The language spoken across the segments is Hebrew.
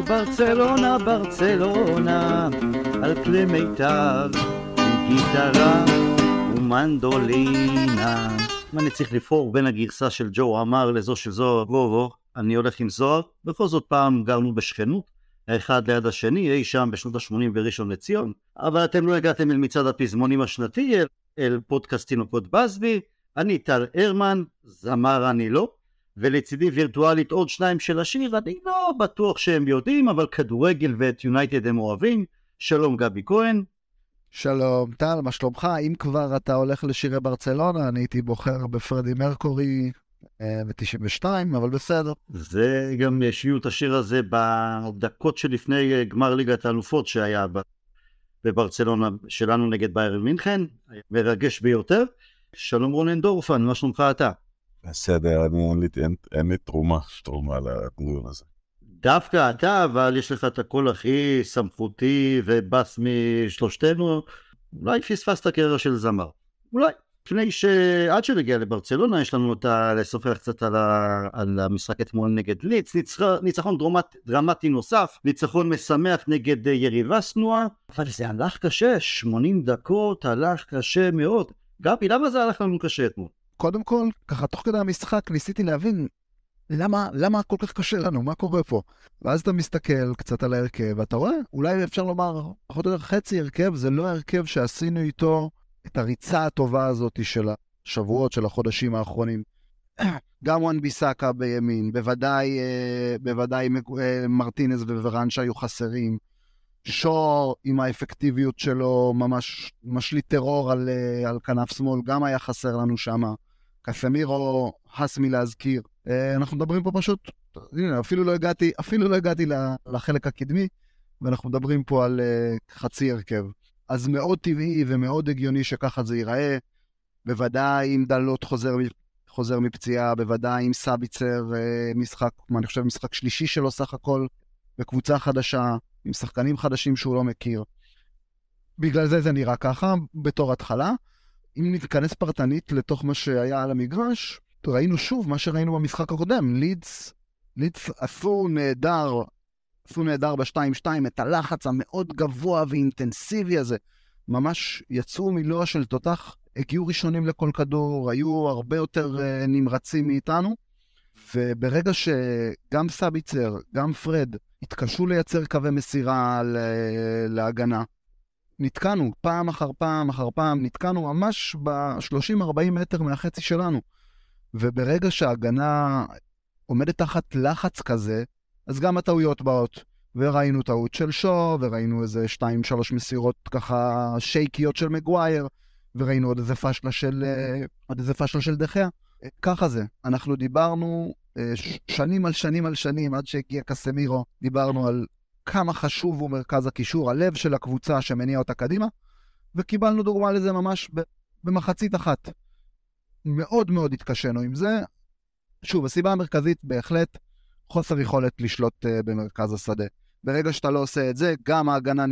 וברצלונה, ברצלונה, על כלי מיתר, גיטרה ומנדולינה. אם אני צריך לבחור בין הגרסה של ג'ו אמר לזו של זוהר גובו, אני הולך עם זוהר. בכל זאת פעם גרנו בשכנות, האחד ליד השני, אי שם בשנות ה-80 בראשון לציון. אבל אתם לא הגעתם אל מצעד הפזמונים השנתי, אל פודקאסט תינוקות בסבי. אני טל הרמן, זמר אני לא, ולצידי וירטואלית עוד שניים של השיר, אני לא בטוח שהם יודעים, אבל כדורגל ואת יונייטד הם אוהבים. שלום גבי כהן. שלום טל, מה שלומך? אם כבר אתה הולך לשירי ברצלונה, אני הייתי בוחר בפרדי מרקורי ב-92, אבל בסדר. זה גם שיהיו את השיר הזה בדקות שלפני גמר ליגת האלופות שהיה בברצלונה שלנו נגד ביירן מינכן, מרגש ביותר. שלום רונן דורפן, מה שלומך אתה? בסדר, אין לי תרומה לתנון הזה. דווקא אתה, אבל יש לך את הכל הכי סמכותי ובס משלושתנו. אולי פספסת הקריירה של זמר. אולי. עד שנגיע לברצלונה, יש לנו אותה לסופר קצת על המשחק אתמול נגד ליץ. ניצחון דרמטי נוסף, ניצחון משמח נגד יריבה סנועה. אבל זה הלך קשה, 80 דקות, הלך קשה מאוד. גבי, למה זה הלך לנו קשה אתמול? קודם כל, ככה תוך כדי המשחק ניסיתי להבין למה כל כך קשה לנו, מה קורה פה? ואז אתה מסתכל קצת על ההרכב, ואתה רואה, אולי אפשר לומר, פחות או יותר חצי הרכב, זה לא הרכב שעשינו איתו את הריצה הטובה הזאת של השבועות, של החודשים האחרונים. גם וואן ביסאקה בימין, בוודאי מרטינס וברנצ'ה היו חסרים. שור עם האפקטיביות שלו, ממש משליט טרור על כנף שמאל, גם היה חסר לנו שם. קסמירו חס מלהזכיר. אנחנו מדברים פה פשוט, אפילו לא הגעתי לחלק הקדמי, ואנחנו מדברים פה על חצי הרכב. אז מאוד טבעי ומאוד הגיוני שככה זה ייראה, בוודאי אם דלות חוזר מפציעה, בוודאי אם סאביצר משחק, אני חושב משחק שלישי שלו סך הכל, בקבוצה חדשה, עם שחקנים חדשים שהוא לא מכיר. בגלל זה נראה ככה, בתור התחלה. אם נתכנס פרטנית לתוך מה שהיה על המגרש, ראינו שוב מה שראינו במשחק הקודם, לידס עשו נהדר ב-2-2, את הלחץ המאוד גבוה ואינטנסיבי הזה, ממש יצאו מלוע של תותח, הגיעו ראשונים לכל כדור, היו הרבה יותר נמרצים מאיתנו, וברגע שגם סאביצר, גם פרד, התקשו לייצר קווי מסירה להגנה, נתקענו פעם אחר פעם אחר פעם, נתקענו ממש ב-30-40 מטר מהחצי שלנו, וברגע שההגנה עומדת תחת לחץ כזה, אז גם הטעויות באות, וראינו טעות של שור, וראינו איזה 2-3 מסירות ככה שייקיות של מגווייר, וראינו עוד איזה פשלה של דחיה, ככה זה. אנחנו דיברנו שנים על שנים, עד שהגיע קסמירו, דיברנו על כמה חשוב הוא מרכז הקישור, הלב של הקבוצה שמניע אותה קדימה, וקיבלנו דוגמה לזה ממש במחצית אחת. מאוד מאוד התקשנו עם זה. שוב, הסיבה המרכזית בהחלט חוסר יכולת לשלוט במרכז השדה. ברגע שאתה לא עושה את זה, גם ההגנה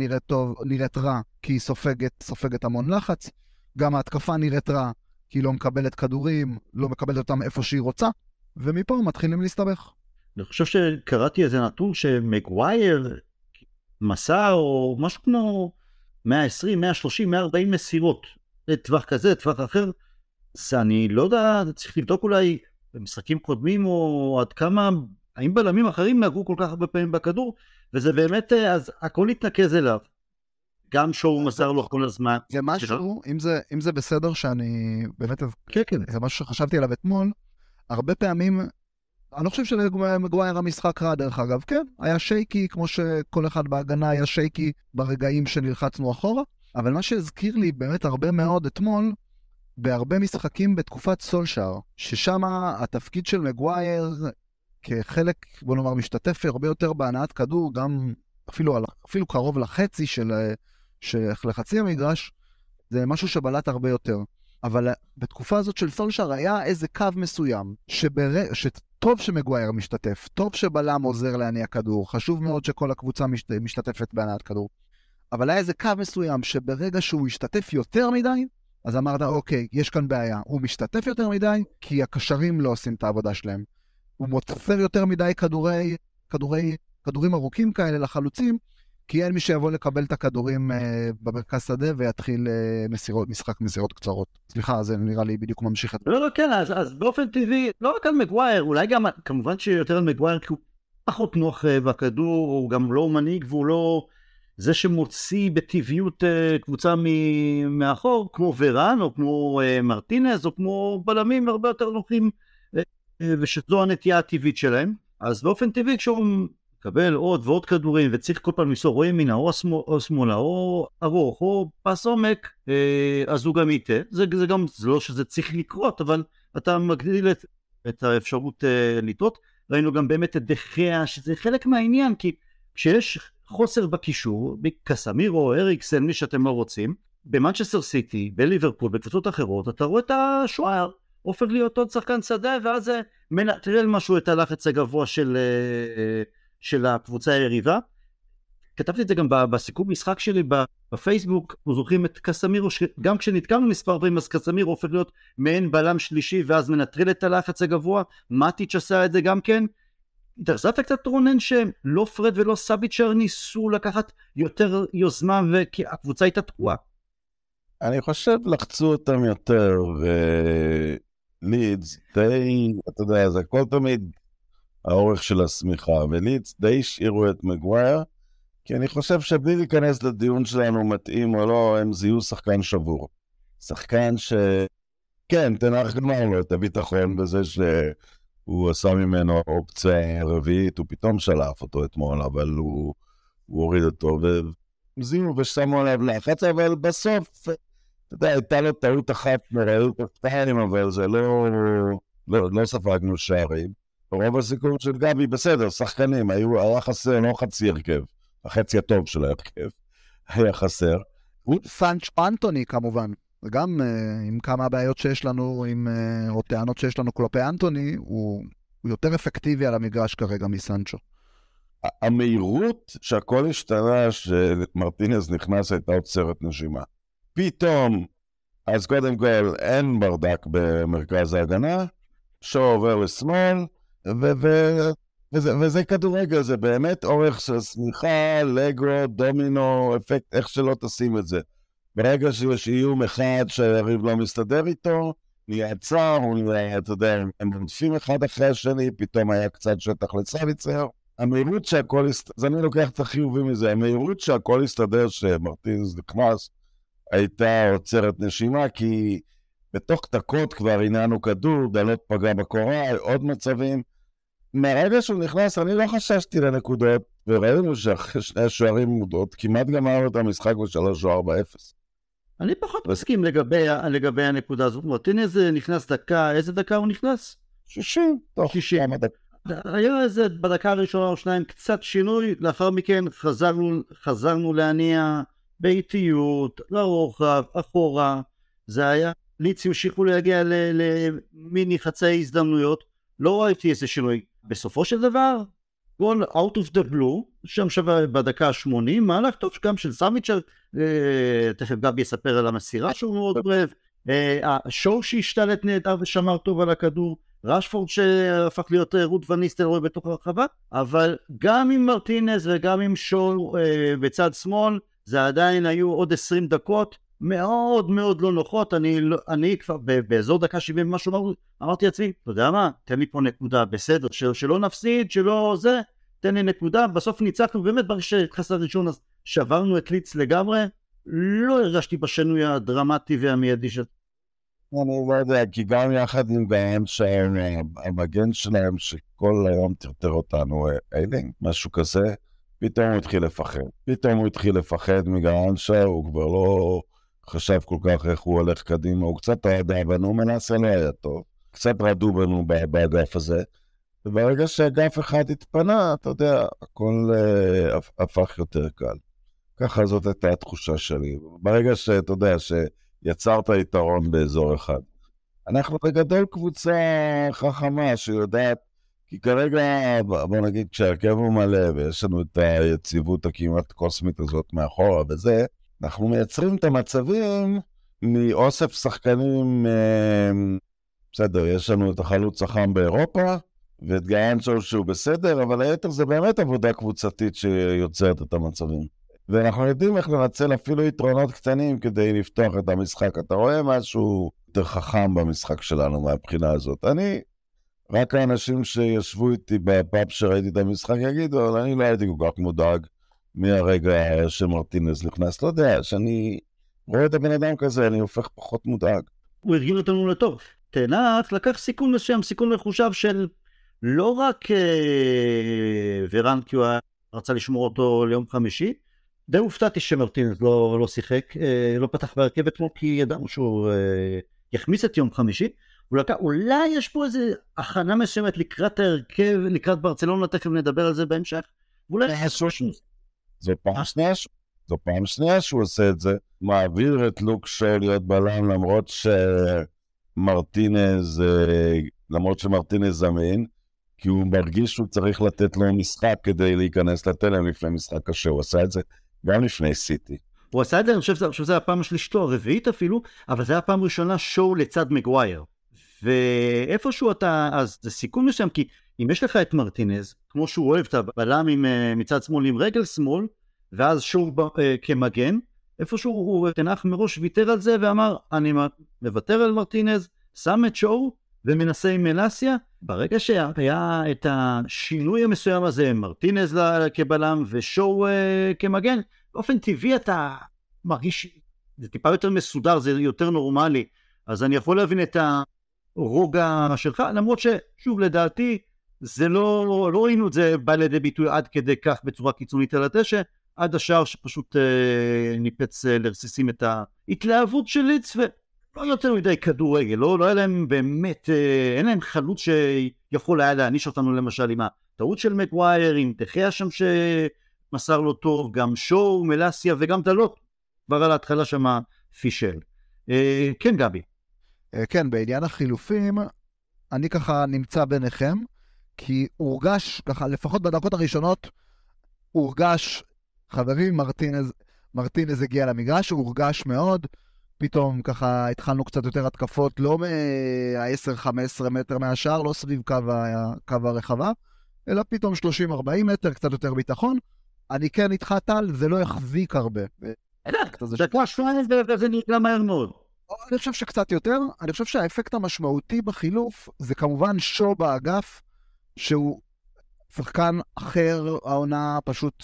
נראית רע, כי היא סופגת המון לחץ, גם ההתקפה נראית רע, כי היא לא מקבלת כדורים, לא מקבלת אותם איפה שהיא רוצה, ומפה מתחילים להסתבך. אני חושב שקראתי איזה נתון שמגווייר מסע או משהו כמו 120, 130, 140 מסירות, לטווח כזה, לטווח אחר, אני לא יודע, צריך לבדוק אולי במשחקים קודמים או עד כמה, האם בלמים אחרים נגעו כל כך הרבה פעמים בכדור, וזה באמת, אז הכל התנקז אליו. גם שהוא מסר לו כל הזמן. זה משהו, אם זה בסדר שאני באמת, זה משהו שחשבתי עליו אתמול, הרבה פעמים, אני לא חושב שמגווייר המשחק רע דרך אגב, כן, היה שייקי, כמו שכל אחד בהגנה היה שייקי ברגעים שנלחצנו אחורה, אבל מה שהזכיר לי באמת הרבה מאוד אתמול, בהרבה משחקים בתקופת סולשאר, ששם התפקיד של מגווייר כחלק, בוא נאמר, משתתף הרבה יותר בהנעת כדור, גם אפילו קרוב לחצי לחצי המגרש, זה משהו שבלט הרבה יותר. אבל בתקופה הזאת של סולשאר היה איזה קו מסוים, שטוב שמגווייר משתתף, טוב שבלם עוזר להניע כדור, חשוב מאוד שכל הקבוצה משתתפת בהנעת כדור. אבל היה איזה קו מסוים שברגע שהוא השתתף יותר מדי, אז אמרת, אוקיי, יש כאן בעיה, הוא משתתף יותר מדי, כי הקשרים לא עושים את העבודה שלהם. הוא מוצפר יותר מדי כדורי כדורים ארוכים כאלה לחלוצים, כי אין מי שיבוא לקבל את הכדורים במרכז שדה ויתחיל משחק מסירות קצרות. סליחה, זה נראה לי בדיוק ממשיך. לא, לא, כן, אז באופן טבעי, לא רק על מגווייר, אולי גם, כמובן שיותר על מגווייר, כי הוא פחות נוח בכדור, הוא גם לא מנהיג, והוא לא זה שמוציא בטבעיות קבוצה מאחור, כמו ורן, או כמו מרטינז, או כמו בלמים הרבה יותר נוחים, ושזו הנטייה הטבעית שלהם. אז באופן טבעי, כשהוא קבל עוד ועוד כדורים, וצריך כל פעם לנסוע, רואים מן האור שמאלה, או ארוך, או פס עומק, אז הוא גם ייתה. זה גם, זה לא שזה צריך לקרות, אבל אתה מגדיל את האפשרות לטעות. ראינו גם באמת את דחיה, שזה חלק מהעניין, כי כשיש חוסר בקישור, בקסמירו או אריקסן, מי שאתם לא רוצים, במנצ'סטר סיטי, בליברפול, בקבוצות אחרות, אתה רואה את השוער, הופך להיות עוד שחקן שדה, ואז זה מנטרל משהו את הלחץ הגבוה של הקבוצה היריבה. כתבתי את זה גם בסיכום משחק שלי בפייסבוק, זוכרים את קסמירו, גם כשנתקרנו מספר פעמים, אז קסמירו הופך להיות מעין בלם שלישי, ואז מנטרל את הלחץ הגבוה. מטיץ' עשה את זה גם כן. התאכזבת קצת רונן שלא פרד ולא סביצ'ר ניסו לקחת יותר יוזמה, וכי הקבוצה הייתה תקועה. אני חושב לחצו אותם יותר, ולידס די, אתה יודע, זה הכל תמיד האורך של הסמיכה, ולידס די השאירו את מגווייר, כי אני חושב שבלי להיכנס לדיון שלהם הוא מתאים או לא, הם זיהו שחקן שבור. שחקן כן, תנח גמר לו את הביטחון בזה הוא עשה ממנו אופציה רביעית, הוא פתאום שלף אותו אתמול, אבל הוא הוריד אותו, ומזינו ושמו לב לחץ, אבל בסוף, אתה יודע, הייתה לו טעות אחת מראות הפתעים, אבל זה לא ספגנו שערים. רוב הסיכום של גבי, בסדר, שחקנים, היה חסר, לא חצי הרכב, החצי הטוב של ההרכב, היה חסר. סנצ'ו אנטוני כמובן. וגם עם כמה הבעיות שיש לנו, או טענות שיש לנו כלפי אנטוני, הוא יותר אפקטיבי על המגרש כרגע מסנצ'ו. המהירות שהכל השתנה, שמרטינז נכנס, הייתה עוצרת נשימה. פתאום, אז קודם כל, אין ברדק במרכז ההגנה, שואו עובר לשמאל, וזה כדורגל, זה באמת אורך של סמיכה, לגרו, דומינו, אפקט, איך שלא תשים את זה. ברגע שיש איום אחד שהריב לא מסתדר איתו, נעצר, אתה יודע, הם עונפים אחד אחרי השני, פתאום היה קצת שטח לצליצר. המהירות שהכל הסתדר, אז אני לוקח את החיובי מזה, המהירות שהכל הסתדר שמרטינז נכנס, הייתה עוצרת נשימה, כי בתוך דקות כבר עיננו כדור, דלות פגע בקורה, עוד מצבים. מהרגע שהוא נכנס, אני לא חששתי לנקודות, וראינו שאחרי שני השוערים מודעות, כמעט גמרנו את המשחק ב3-4-0. אני פחות מסכים לגבי הנקודה הזאת. מרטינז נכנס דקה, איזה דקה הוא נכנס? 60. 60. היה איזה בדקה הראשונה או שניים קצת שינוי, לאחר מכן חזרנו להניע באיטיות, לרוחב, אחורה. זה היה, ליץ המשיכו להגיע למיני חצי הזדמנויות, לא ראיתי איזה שינוי. בסופו של דבר, גול out of the blue, שם שווה בדקה ה-80, מהלך טוב גם של סמיצ'ר, תכף גבי יספר על המסירה שהוא מאוד ברב, השור שהשתלט נהדר ושמר טוב על הכדור, רשפורד שהפך להיות רות וניסטלרוי בתוך הרחבה, אבל גם עם מרטינז וגם עם שור בצד שמאל, זה עדיין היו עוד 20 דקות, מאוד מאוד לא נוחות, אני כבר באזור דקה 70 משהו, אמרתי לעצמי, אתה יודע מה, תן לי פה נקודה, בסדר, שלא נפסיד, שלא זה, תן לי נקודה, בסוף ניצחנו, באמת ברשת חסר ראשון, אז שברנו את ליץ לגמרי, לא הרגשתי בשינוי הדרמטי והמיידי של... אני לא יודע, כי גם יחד עם בהם שהם, המגן שלהם שכל היום תרתר אותנו, איילינג, משהו כזה, פתאום הוא התחיל לפחד, מגרן שהוא כבר לא... חשב כל כך איך הוא הולך קדימה, הוא קצת רעדה בנו, מנסה להיראה טוב, קצת רעדו בנו באגף הזה, וברגע שאגף אחד התפנה, אתה יודע, הכל הפך יותר קל. ככה זאת הייתה התחושה שלי, ברגע שאתה יודע, שיצרת יתרון באזור אחד. אנחנו בגדול קבוצה חכמה שיודעת, כי כרגע, בוא נגיד, כשהרכב הוא מלא, ויש לנו את היציבות הכמעט קוסמית הזאת מאחורה וזה, אנחנו מייצרים את המצבים מאוסף שחקנים, בסדר, יש לנו את החלוץ החם באירופה, והתגיירנו שם שהוא בסדר, אבל היתר זה באמת עבודה קבוצתית שיוצרת את המצבים. ואנחנו יודעים איך לנצל אפילו יתרונות קטנים כדי לפתוח את המשחק. אתה רואה משהו יותר חכם במשחק שלנו מהבחינה הזאת. אני, רק האנשים שישבו איתי בפאב שראיתי את המשחק יגידו, אבל אני לא הייתי כל כך מודאג מהרגע שמרטינז נכנס. לא יודע, שאני רואה את הבן אדם כזה, אני הופך פחות מודאג. הוא הרגיל אותנו לטוב. תנח לקח סיכון לשם, סיכון מחושב של לא רק ורן כי הוא רצה לשמור אותו ליום חמישי, די הופתעתי שמרטינז לא שיחק, לא פתח בהרכב אתמול, כי ידענו שהוא יחמיץ את יום חמישי. אולי יש פה איזו הכנה מסוימת לקראת ההרכב, לקראת ברצלונה, תכף נדבר על זה בהמשך. זו פעם שנייה שהוא עושה את זה, מעביר את לוק של להיות בלם, למרות שמרטינז זמין, כי הוא מרגיש שהוא צריך לתת לו משחק כדי להיכנס לתלם לפני משחק קשה. הוא עשה את זה גם לפני סיטי. הוא עשה את זה, אני חושב שזה הפעם השלישתו, הרביעית אפילו, אבל זה הפעם ראשונה שואו לצד מגווייר. ואיפשהו אתה, אז זה סיכון משם, כי אם יש לך את מרטינז, כמו שהוא אוהב את הבלם מצד שמאל עם רגל שמאל, ואז שואו כמגן, איפשהו הוא תנח מראש ויתר על זה ואמר, אני מוותר על מרטינז, שם את שואו ומנסה עם מלאסיה. ברגע שהיה את השינוי המסוים הזה, מרטינז כבלם ושואו כמגן, באופן טבעי אתה מרגיש, זה טיפה יותר מסודר, זה יותר נורמלי, אז אני יכול להבין את הרוגע שלך, למרות ששוב לדעתי, זה לא ראינו את זה בא לידי ביטוי עד כדי כך בצורה קיצונית על התשע, עד השאר שפשוט ניפץ לרסיסים את ההתלהבות של ליץ, ולא יותר מדי כדורגל, לא היה להם באמת, אין להם חלוץ שיכול היה להניש אותנו למשל עם הטעות של מגווייר, עם תחיה שם שמסר לו טוב, גם שואו, מלאסיה וגם דלות, כבר על ההתחלה שם פישל. כן גבי. כן, בעניין החילופים, אני ככה נמצא ביניכם, כי הורגש, ככה לפחות בדקות הראשונות, הורגש, חברים, מרטינז הגיע למגרש, הוא הורגש מאוד, פתאום ככה התחלנו קצת יותר התקפות, לא מה-10-15 מטר מהשאר, לא סביב קו הרחבה, אלא פתאום 30-40 מטר, קצת יותר ביטחון. אני כן איתך טל, זה לא יחזיק הרבה. זה נגלה מהר מאוד. אני חושב שקצת יותר, אני חושב שהאפקט המשמעותי בחילוף, זה כמובן שואו באגף, שהוא שחקן אחר, העונה פשוט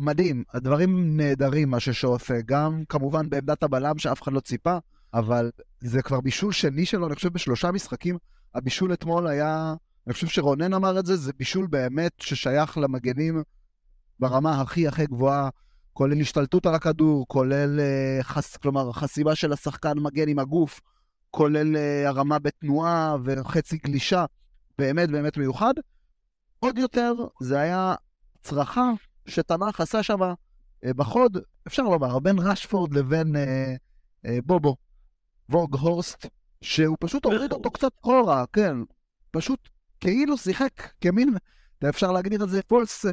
מדהים, הדברים נהדרים מה ששואו עושה, גם כמובן בעמדת הבלם שאף אחד לא ציפה, אבל זה כבר בישול שני שלו, אני חושב בשלושה משחקים, הבישול אתמול היה, אני חושב שרונן אמר את זה, זה בישול באמת ששייך למגנים ברמה הכי גבוהה, כולל השתלטות על הכדור, כולל כלומר חסימה של השחקן מגן עם הגוף, כולל הרמה בתנועה וחצי גלישה, באמת באמת מיוחד. עוד יותר זה היה צרחה שתנח עשה שם בחוד, אפשר לומר, בין רשפורד לבין בובו, ווג הורסט, שהוא פשוט הוריד אותו קצת אחורה, כן, פשוט כאילו שיחק כמין, אפשר להגדיר את זה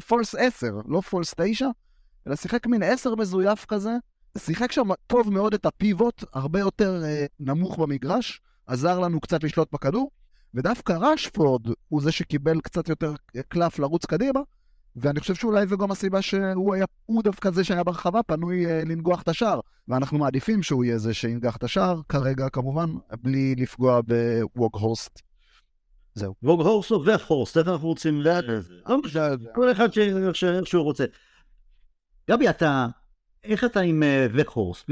פולס 10, לא פולס 9, אלא שיחק מין 10 מזויף כזה, שיחק שם טוב מאוד את הפיבוט, הרבה יותר נמוך במגרש, עזר לנו קצת לשלוט בכדור, ודווקא רשפורד הוא זה שקיבל קצת יותר קלף לרוץ קדימה, ואני חושב שאולי זה גם הסיבה שהוא דווקא זה שהיה ברחבה פנוי לנגוח את השער, ואנחנו מעדיפים שהוא יהיה זה שינגח את השער, כרגע כמובן, בלי לפגוע בווג הורסט. זהו. ווג הורסט או וך הורסט, איך אנחנו רוצים לדעת? כל אחד שהוא רוצה. גבי, איך אתה עם וך הורסט?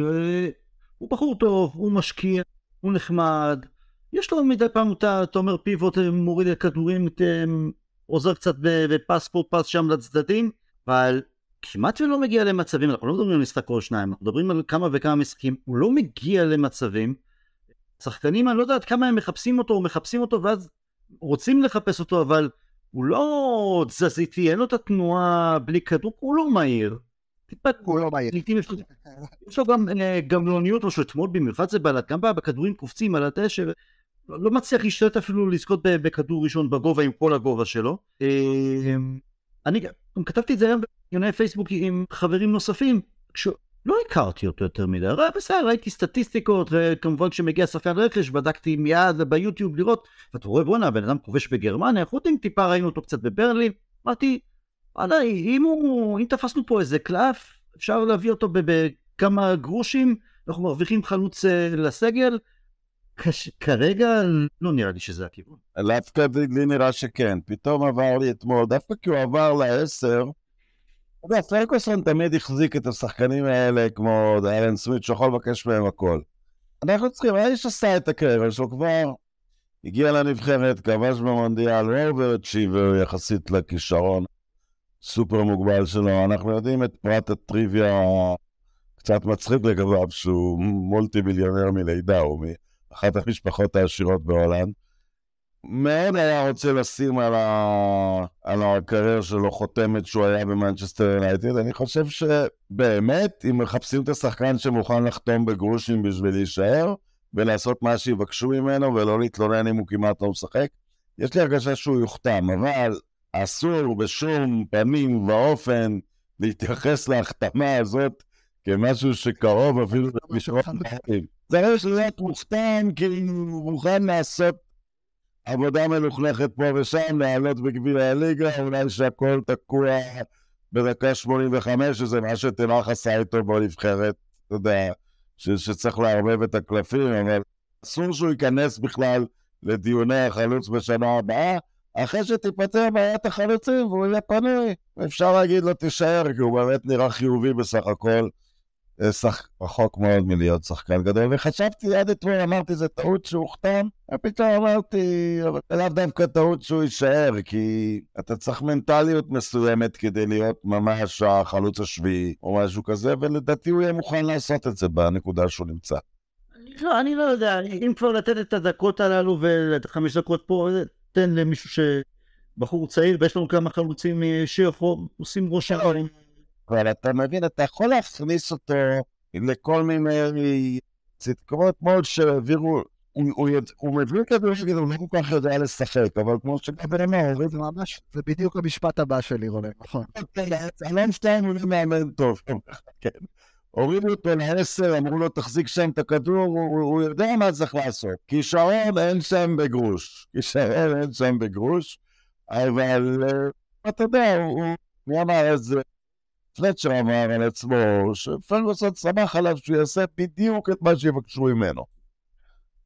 הוא בחור טוב, הוא משקיע, הוא נחמד, יש לו מדי פעם, אתה אומר פיבוט, מוריד הכדורים, עוזר קצת בפס פה, פס שם לצדדים, אבל כמעט ולא מגיע למצבים, אנחנו לא מדברים על משחק או שניים, אנחנו מדברים על כמה וכמה משחקים, הוא לא מגיע למצבים, שחקנים, אני לא יודעת כמה הם מחפשים אותו, ואז רוצים לחפש אותו, אבל הוא לא זזיתי, אין לו את התנועה בלי כדור, הוא לא מהיר. הוא לא מהיר. יש לו גם גמלוניות, או שתמוד במיוחד זה בעלת, גם בכדורים קופצים על התשר, לא מצליח להשתלט אפילו לזכות בכדור ראשון בגובה עם כל הגובה שלו. אני גם כתבתי את זה היום בעיוני פייסבוק עם חברים נוספים, לא הכרתי אותו יותר מדי, בסדר, ראיתי סטטיסטיקות, וכמובן כשמגיע שחקן רכש, בדקתי מיד ביוטיוב לראות, ואתה רואה בונה, הבן אדם כובש בגרמניה, חוטים טיפה, ראינו אותו קצת בברלין, אמרתי, אם תפסנו פה איזה קלף, אפשר להביא אותו בכמה גרושים, אנחנו מרוויחים חלוץ לסגל, כרגע לא נראה לי שזה הכיוון. דווקא לי נראה שכן, פתאום עבר לי אתמול, דווקא כי הוא עבר ל10, פרקוסון תמיד החזיק את השחקנים האלה, כמו אלן סמית, שיכול לבקש מהם הכל. אנחנו צריכים, האיש עשה את הקריירה שלו כבר, הגיע לנבחרת, כבש במונדיאל, אובר אצ'יבר יחסית לכישרון סופר מוגבל שלו. אנחנו יודעים את פרט הטריוויה קצת מצחיק לגביו, שהוא מולטי מיליונר מלידה, הוא מאחת המשפחות העשירות בהולנד. מאוד היה רוצה לשים על הקריירה שלו חותמת שהוא היה במנצ'סטר יונייטד. אני חושב שבאמת, אם מחפשים את השחקן שמוכן לחתום בגרושים בשביל להישאר, ולעשות מה שיבקשו ממנו, ולא להתלונן אם הוא כמעט לא משחק, יש לי הרגשה שהוא יוחתם, אבל אסור בשום פנים ואופן להתייחס להחתמה הזאת כמשהו שקרוב אפילו למשרות נחתים. צריך להיות מוכתן כי הוא מוכן לעשות עבודה מלוכלכת פה ושם, לעלות בגביל הליגה, אולי שהכל תקוע בדקה 85, שזה מה שתנוח עשה איתו בנבחרת, אתה יודע, שצריך להרבב את הקלפים, אבל אסור שהוא ייכנס בכלל לדיוני החלוץ בשנה הבאה, אחרי שתיפטר בעיית החלוצים, והוא יהיה פנוי. אפשר להגיד לו תישאר, כי הוא באמת נראה חיובי בסך הכל, רחוק מאוד מלהיות שחקן גדול, וחשבתי עד אתמול, אמרתי, זה טעות שהוא חתם, ופתאום אמרתי, אבל אליו דווקא טעות שהוא יישאר, כי אתה צריך מנטליות מסוימת כדי להיות ממש החלוץ השביעי, או משהו כזה, ולדעתי הוא יהיה מוכן לעשות את זה בנקודה שהוא נמצא. לא, אני לא יודע, אם כבר לתת את הדקות הללו, ואת 5 דקות פה, תן למישהו שבחור צעיר, ויש לנו כמה חלוצים שעושים ראש העולם. אבל אתה מבין, אתה יכול להכניס אותו לכל מיני צדקות, מאוד שהעבירו, הוא מבין כדור שגיד, הוא לא כל כך יודע לשחק, אבל כמו שגבר אמר, זה ממש, זה בדיוק המשפט הבא שלי, רונן, נכון. אלנשטיין הוא לא מאמן טוב, כן. הורידו אותו ל10, אמרו לו תחזיק שם את הכדור, הוא יודע מה צריך לעשות. כישרון אין שם בגרוש. כישרון אין שם בגרוש, אבל אתה יודע, הוא אמר איזה פלצ'ר אמר על עצמו, שפרגוסון שמח עליו שהוא יעשה בדיוק את מה שיבקשו ממנו.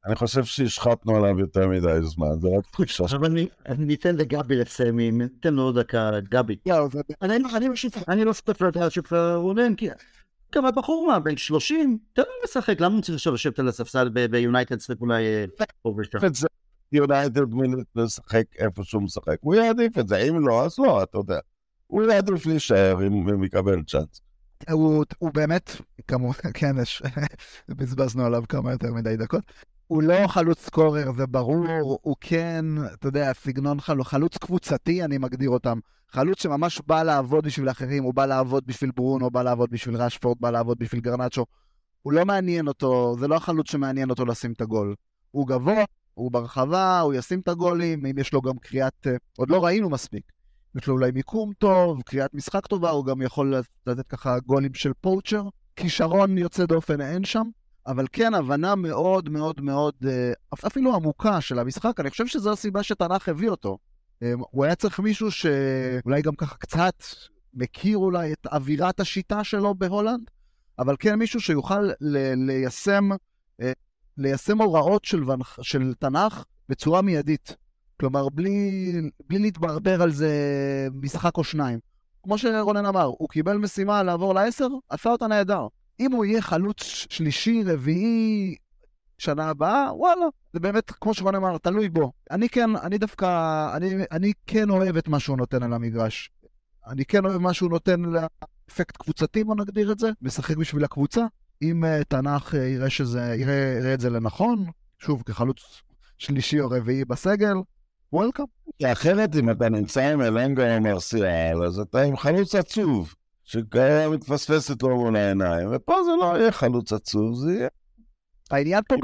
אני חושב שהשחטנו עליו יותר מדי זמן, זה רק פרישה. אבל ניתן לגבי לסמי, ניתן לו דקה, גבי. אני לא ספק לדעת שפר רונן, כי... גם הבחור מה, בין 30, אתה לא משחק, למה הוא צריך לשבת על הספסל ביונייטד סטריפ אולי אוברשטר? יונייטד מילת לשחק איפה שהוא משחק, הוא יעדיף את זה, אם לא, אז לא, אתה יודע. הוא יעדיף להישאר אם יקבל צ'אנס. הוא באמת, כמובן, כן, בזבזנו עליו כמה יותר מדי דקות, הוא לא חלוץ סקורר, זה ברור, הוא כן, אתה יודע, סגנון חלוץ קבוצתי, אני מגדיר אותם, חלוץ שממש בא לעבוד בשביל אחרים, הוא בא לעבוד בשביל ברון, הוא בא לעבוד בשביל רשפורד, בא לעבוד בשביל גרנצ'ו, הוא לא מעניין אותו, זה לא החלוץ שמעניין אותו לשים את הגול, הוא גבוה, הוא ברחבה, הוא ישים את הגולים, אם יש לו גם קריאת, עוד לא ראינו מספיק, יש לו אולי מיקום טוב, קריאת משחק טובה, הוא גם יכול לתת ככה גולים של פוצ'ר, כישרון יוצא דופן אין שם, אבל כן, הבנה מאוד מאוד מאוד, אפילו עמוקה של המשחק, אני חושב שזו הסיבה שתנח הביא אותו. הוא היה צריך מישהו שאולי גם ככה קצת מכיר אולי את אווירת השיטה שלו בהולנד, אבל כן מישהו שיוכל ליישם הוראות של תנח בצורה מיידית. כלומר, בלי להתברבר על זה משחק או שניים. כמו שרונן אמר, הוא קיבל משימה לעבור ל10, עשה אותה נהדר. אם הוא יהיה חלוץ שלישי, רביעי, שנה הבאה, וואלה, זה באמת, כמו שרון אמר, תלוי בו. אני כן אוהב את מה שהוא נותן על המגרש. אני כן אוהב מה שהוא נותן לאפקט קבוצתי, בוא נגדיר את זה, משחק בשביל הקבוצה. אם תנח יראה את זה לנכון, שוב, כחלוץ שלישי או רביעי בסגל, וולקאם. אחרת, אם אתה נמצא עם אלנגה או מרסיאל, אז אתה עם חלוץ עצוב. שכאלה מתפספסת לו מול העיניים, ופה זה לא יהיה חלוץ עצוב, זה יהיה. העניין פה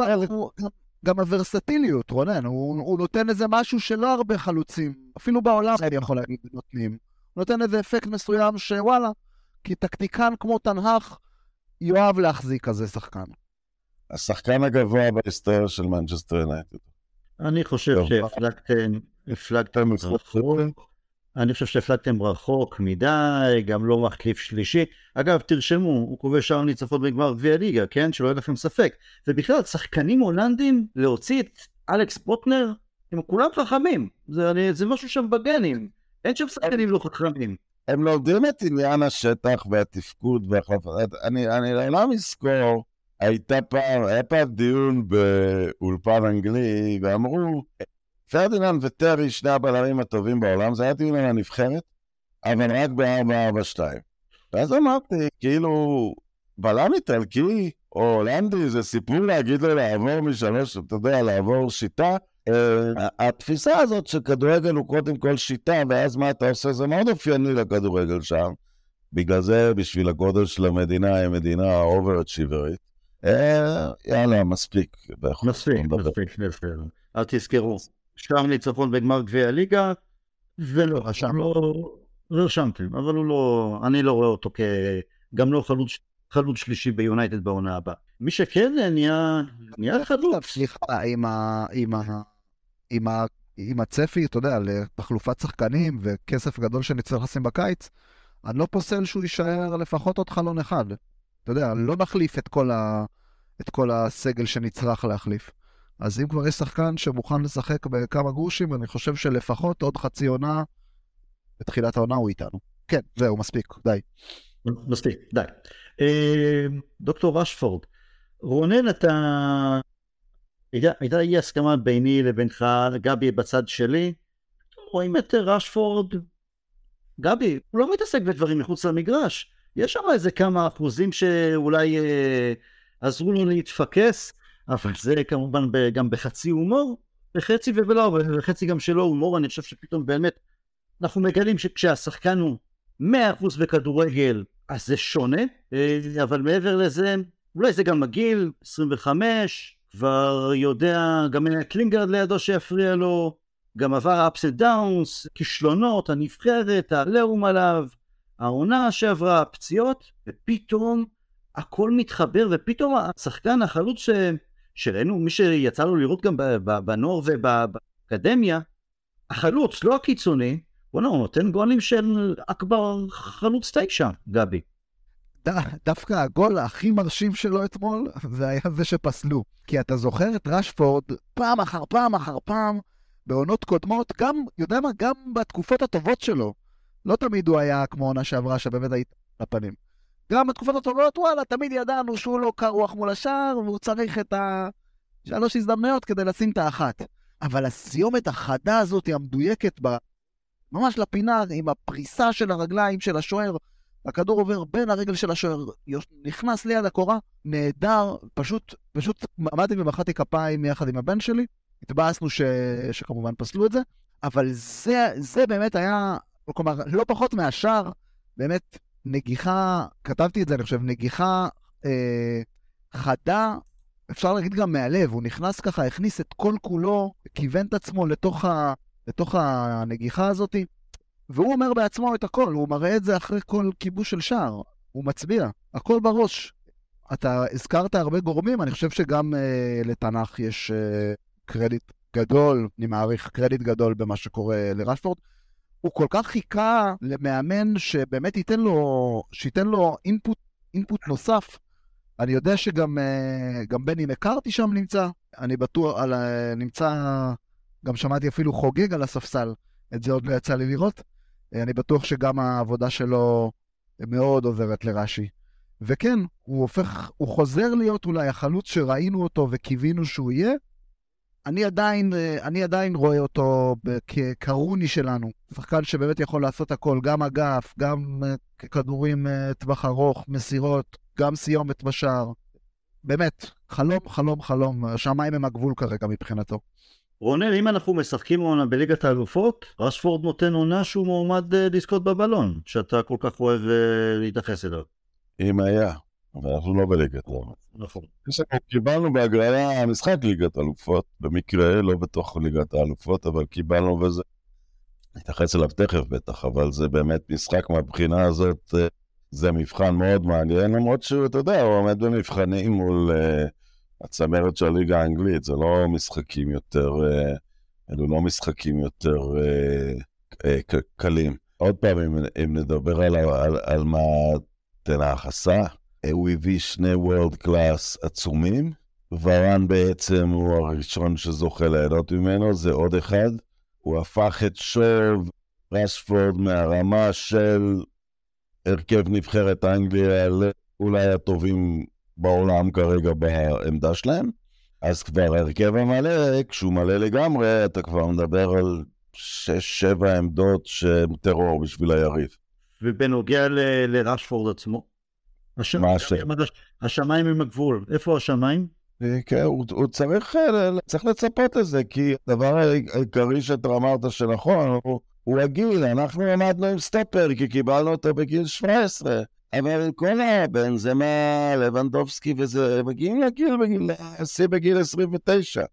גם הוורסטיליות, רונן, הוא נותן איזה משהו שלא הרבה חלוצים, אפילו בעולם, אני יכול להגיד, נותנים. הוא נותן איזה אפקט מסוים שוואלה, כי טקטיקן כמו תנהך, יואב להחזיק כזה שחקן. השחקן הגבוה בהיסטוריה של מנצ'סטר יונייטד. אני חושב שהפלגתם רחוק. אני חושב שהפלגתם רחוק מדי, גם לא מחליף שלישי. אגב, תרשמו, הוא קובע שער ניצחון בגמר גביע הליגה, כן? שלא יהיה לכם ספק. ובכלל, שחקנים הולנדים, להוציא את אלכס פוטנר, הם כולם חכמים. זה משהו שם בגנים. אין שם שחקנים לא חכמים. הם לא יודעים את עניין השטח והתפקוד והחלפת. אני לא מזכור, היה פעם דיון באולפן אנגלי, ואמרו, פרדיננד וטרי, שני הבלמים הטובים בעולם, זה היה דיון על הנבחרת, אבל רק ב-4-4-2. ואז אמרתי, כאילו, בלם איטלקי או הולנדי, זה סיפור להגיד לו לעבור משלוש, אתה יודע, לעבור שיטה. התפיסה הזאת שכדורגל הוא קודם כל שיטה, ואז מה אתה עושה, זה מאוד אופייני לכדורגל שם. בגלל זה, בשביל הגודל של המדינה, היא מדינה האובר-אצ'יברית. יאללה, מספיק. מספיק. אל תזכרו. שם ניצחון בגמר גביע הליגה, ולא, שם לא הרשמתם, אבל הוא לא, אני לא רואה אותו גם לא חלוץ שלישי ביונייטד בעונה הבאה. מי שכן נהיה חלוץ. סליחה, עם הצפי, אתה יודע, לתחלופת שחקנים וכסף גדול שנצטרך לשים בקיץ, אני לא פוסל שהוא יישאר לפחות עוד חלון אחד. אתה יודע, לא נחליף את כל הסגל שנצטרך להחליף. אז אם כבר יש שחקן שמוכן לשחק בכמה גרושים, אני חושב שלפחות עוד חצי עונה, בתחילת העונה הוא איתנו. כן, זהו, מספיק, די. מספיק, די. דוקטור רשפורד, רונן, אתה... הייתה אי הסכמה ביני לבינך, גבי בצד שלי, רואים את רשפורד, גבי, הוא לא מתעסק בדברים מחוץ למגרש, יש שם איזה כמה אחוזים שאולי עזרו לו להתפקס, אבל זה כמובן גם בחצי הומור, בחצי ובלא, בחצי גם שלא הומור, אני חושב שפתאום באמת, אנחנו מגלים שכשהשחקן הוא 100% בכדורגל, אז זה שונה, אבל מעבר לזה, אולי זה גם מגיל, 25, כבר יודע, גם אין קלינגרד לידו שיפריע לו, גם עבר ups and downs, כישלונות, הנבחרת, הלאום עליו, העונה שעברה, פציעות, ופתאום הכל מתחבר, ופתאום השחקן החלוץ שראינו, מי שיצא לו לראות גם בנוער ובאקדמיה, החלוץ, לא הקיצוני, הוא נותן גולים של אקבר חלוץ 9, גבי. דווקא הגול הכי מרשים שלו אתמול, זה היה זה שפסלו. כי אתה זוכר את רשפורד פעם אחר פעם אחר פעם, בעונות קודמות, גם, יודע מה, גם בתקופות הטובות שלו, לא תמיד הוא היה כמו עונה שעברה שבאמת הייתה לפנים. גם בתקופות הטובות, וואלה, תמיד ידענו שהוא לא קרוח מול השאר, והוא צריך את ה3 הזדמנויות כדי לשים את האחת. אבל הסיומת החדה הזאת היא המדויקת בה, ממש לפינה, עם הפריסה של הרגליים של השוער, הכדור עובר בין הרגל של השוער, נכנס ליד הקורה, נהדר, פשוט עמדתי ומחאתי כפיים יחד עם הבן שלי, התבאסנו שכמובן פסלו את זה, אבל זה באמת היה, כלומר, לא פחות מהשאר, באמת נגיחה, כתבתי את זה, אני חושב, נגיחה חדה, אפשר להגיד גם מהלב, הוא נכנס ככה, הכניס את כל כולו, כיוון את עצמו לתוך הנגיחה הזאת, והוא אומר בעצמו את הכל, הוא מראה את זה אחרי כל כיבוש של שער, הוא מצביע, הכל בראש. אתה הזכרת הרבה גורמים, אני חושב שגם לתנ"ך יש... קרדיט גדול, אני מעריך קרדיט גדול במה שקורה לרשפורד. הוא כל כך חיכה למאמן שבאמת ייתן לו אינפוט נוסף. אני יודע שגם בני מקרתי שם נמצא, אני בטוח נמצא, גם שמעתי אפילו חוגג על הספסל, את זה עוד לא יצא לי לראות. אני בטוח שגם העבודה שלו מאוד עוזרת לרשי. וכן, הוא חוזר להיות אולי החלוץ שראינו אותו וקיווינו שהוא יהיה, אני עדיין רואה אותו כקרוני שלנו, שחקן שבאמת יכול לעשות הכל, גם אגף, גם כדורים טווח ארוך, מסירות, גם סיומת בשער. באמת, חלום, השמיים הם הגבול כרגע מבחינתו. רונן, אם אנחנו משחקים עונה בליגת האלופות, רשפורד נותן עונה שהוא מועמד לזכות בבלון, שאתה כל כך אוהב להתייחס אליו. אם היה, אבל אנחנו לא בליגת האלופות. נכון. קיבלנו בהגרלה משחק ליגת אלופות, במקרה לא בתוך ליגת האלופות, אבל קיבלנו וזה, נתייחס אליו תכף בטח, אבל זה באמת משחק מהבחינה הזאת, זה מבחן מאוד מעניין, למרות שהוא, אתה יודע, הוא עומד במבחנים מול הצמרת של הליגה האנגלית, זה לא משחקים יותר, אלו לא משחקים יותר קלים. עוד פעם, אם נדבר על מה תנח עשה, הוא הביא שני וורלד קלאס עצומים, ורן בעצם הוא הראשון שזוכה ליהנות ממנו, זה עוד אחד, הוא הפך את שרב רשפורד מהרמה של הרכב נבחרת האנגליה אולי הטובים בעולם כרגע בעמדה שלהם, אז כבר הרכב המלא, כשהוא מלא לגמרי, אתה כבר מדבר על 6-7 עמדות שהם טרור בשביל היריב. ובנוגע לרשפורד עצמו, השמיים עם הגבול, איפה השמיים? כן, הוא צריך לצפות לזה, כי הדבר העיקרי שאתה אמרת שנכון, הוא הגיל, אנחנו עמדנו עם סטפר, כי קיבלנו אותו בגיל 17, אבל כל הבן זה מה, לבנדובסקי וזה, מגיעים לגיל, עשי בגיל 29.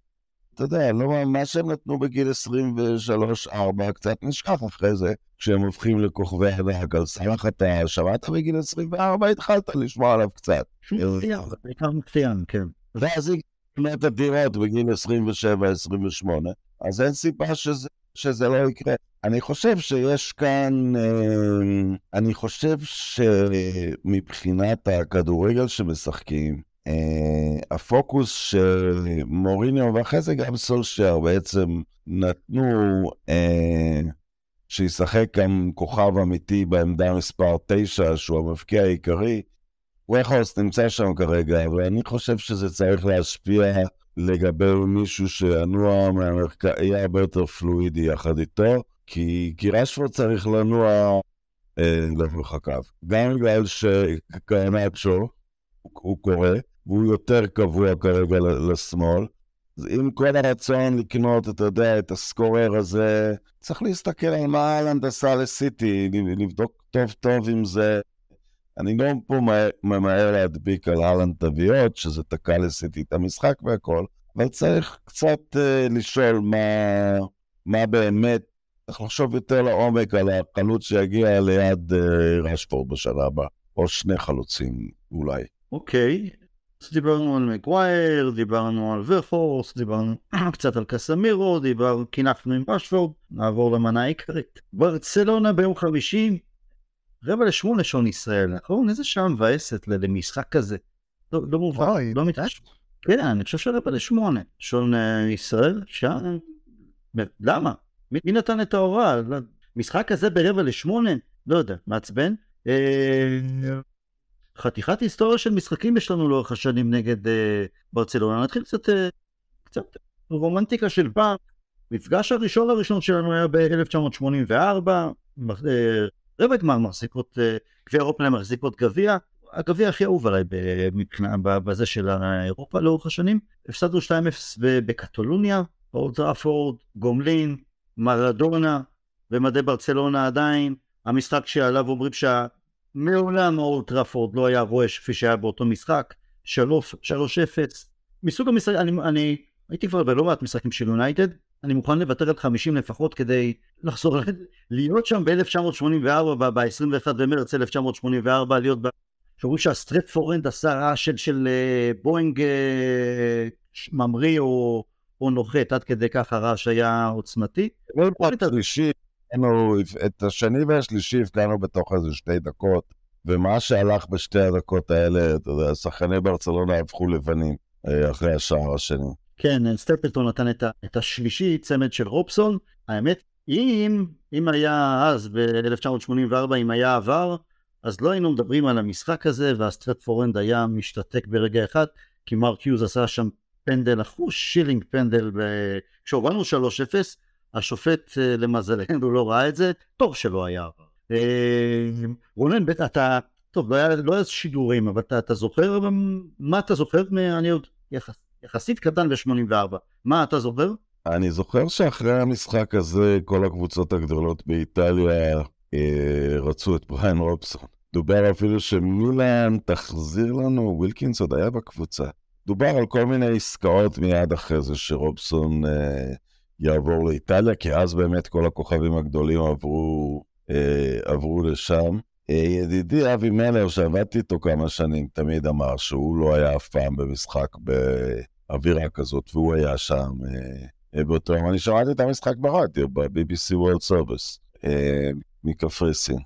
אתה יודע, לא, מה שהם נתנו בגיל 23-4, קצת נשכח אחרי זה, כשהם הופכים לכוכבי ענק, על סמך אתה שמעת בגיל 24, התחלת לשמוע עליו קצת. זה בעיקר מקפיין, כן. ואז היא קנית הדירות בגיל 27-28, אז אין סיבה שזה לא יקרה. אני חושב שיש כאן, אני חושב שמבחינת הכדורגל שמשחקים, הפוקוס של מוריניו ואחרי זה גם סולשייר בעצם נתנו שישחק גם כוכב אמיתי בעמדה מספר 9 שהוא המפקיע העיקרי. וחוס נמצא שם כרגע, אבל אני חושב שזה צריך להשפיע לגבי מישהו שנוע מהמרכז, יהיה הרבה יותר פלואידי יחד איתו, כי רשפורד צריך לנוע לברך הקו. גם בגלל שקרנצ'ו הוא קורא, והוא יותר קבוע כרגע לשמאל, עם כל הרצון לקנות, אתה יודע, את הסקורר הזה, צריך להסתכל על מה הלנד עשה לסיטי, לבדוק טוב טוב עם זה. אני לא פה ממהר להדביק על הלנד תביעות, שזה תקע לסיטי את המשחק והכל, אבל צריך קצת לשאול מה באמת, צריך לחשוב יותר לעומק על החלוץ שיגיע ליד רשפורד בשנה הבאה, או שני חלוצים אולי. אוקיי, אז דיברנו על מקווייר, דיברנו על ורפורס, דיברנו קצת על קסמירו, כינפנו עם רשפורד, נעבור למנה העיקרית. ברצלונה ביום 50, 7:45 שעון ישראל, נכון? איזה שעה מבאסת למשחק כזה. לא מובן, לא מתרשת. כן, אני חושב 7:45 שעון ישראל, שעה... למה? מי נתן את ההוראה? משחק כזה 7:45? לא יודע, מעצבן. חתיכת היסטוריה של משחקים יש לנו לאורך השנים נגד ברצלונה. נתחיל קצת רומנטיקה של פעם. מפגש הראשון שלנו היה ב-1984, רבע גמר מחזיקות, גביע אירופה מחזיקות גביע, הגביע הכי אהוב עליי בזה של אירופה לאורך השנים, הפסדנו 2-0 בקטלוניה, אולד טראפורד, גומלין, מרדונה, במדי ברצלונה עדיין, המשחק שעליו אומרים שמעולם אולד טראפורד לא היה רועש כפי שהיה באותו משחק, 3-0, מסוג המשחק, אני הייתי כבר בלא מעט משחקים של יונייטד, אני מוכן לוותר על 50 לפחות כדי לחזור להיות שם ב-1984, ב-21 במרץ 1984, להיות שאומרים שהסטרטפורנד עשה של בואינג ממריא או נוחת, עד כדי כך הרעש היה עוצמתי. את השני והשלישי הפתענו בתוך איזה 2 דקות, ומה שהלך בשתי הדקות האלה, השחקני ברצלונה הפכו לבנים אחרי השער השני. כן, סטפלטון נתן את השלישי, צמד של רובסון. האמת, אם היה אז, ב-1984, אם היה עבר, אז לא היינו מדברים על המשחק הזה, והסטרטפורנד היה משתתק ברגע אחד, כי מרק יוז עשה שם פנדל, שילינג פנדל, כשהובלנו 3-0, השופט למזלנו לא ראה את זה, טוב שלא היה עבר. רונן, אתה, טוב, לא היה שידורים, אבל אתה זוכר, מה אתה זוכר? אני עוד יחסית קטן ב-84. מה אתה זוכר? אני זוכר שאחרי המשחק הזה, כל הקבוצות הגדולות באיטליה רצו את בריין רובסון. דובר אפילו שמילן תחזיר לנו, ווילקינס עוד היה בקבוצה. דובר על כל מיני עסקאות מיד אחרי זה שרובסון יעבור לאיטליה, כי אז באמת כל הכוכבים הגדולים עברו לשם. ידידי אבי מלר, שעבדתי איתו כמה שנים, תמיד אמר שהוא לא היה אף פעם במשחק באווירה כזאת, והוא היה שם באותו. אני שמעתי את המשחק ברדיו, ב-BBC World Service, מקפריסין.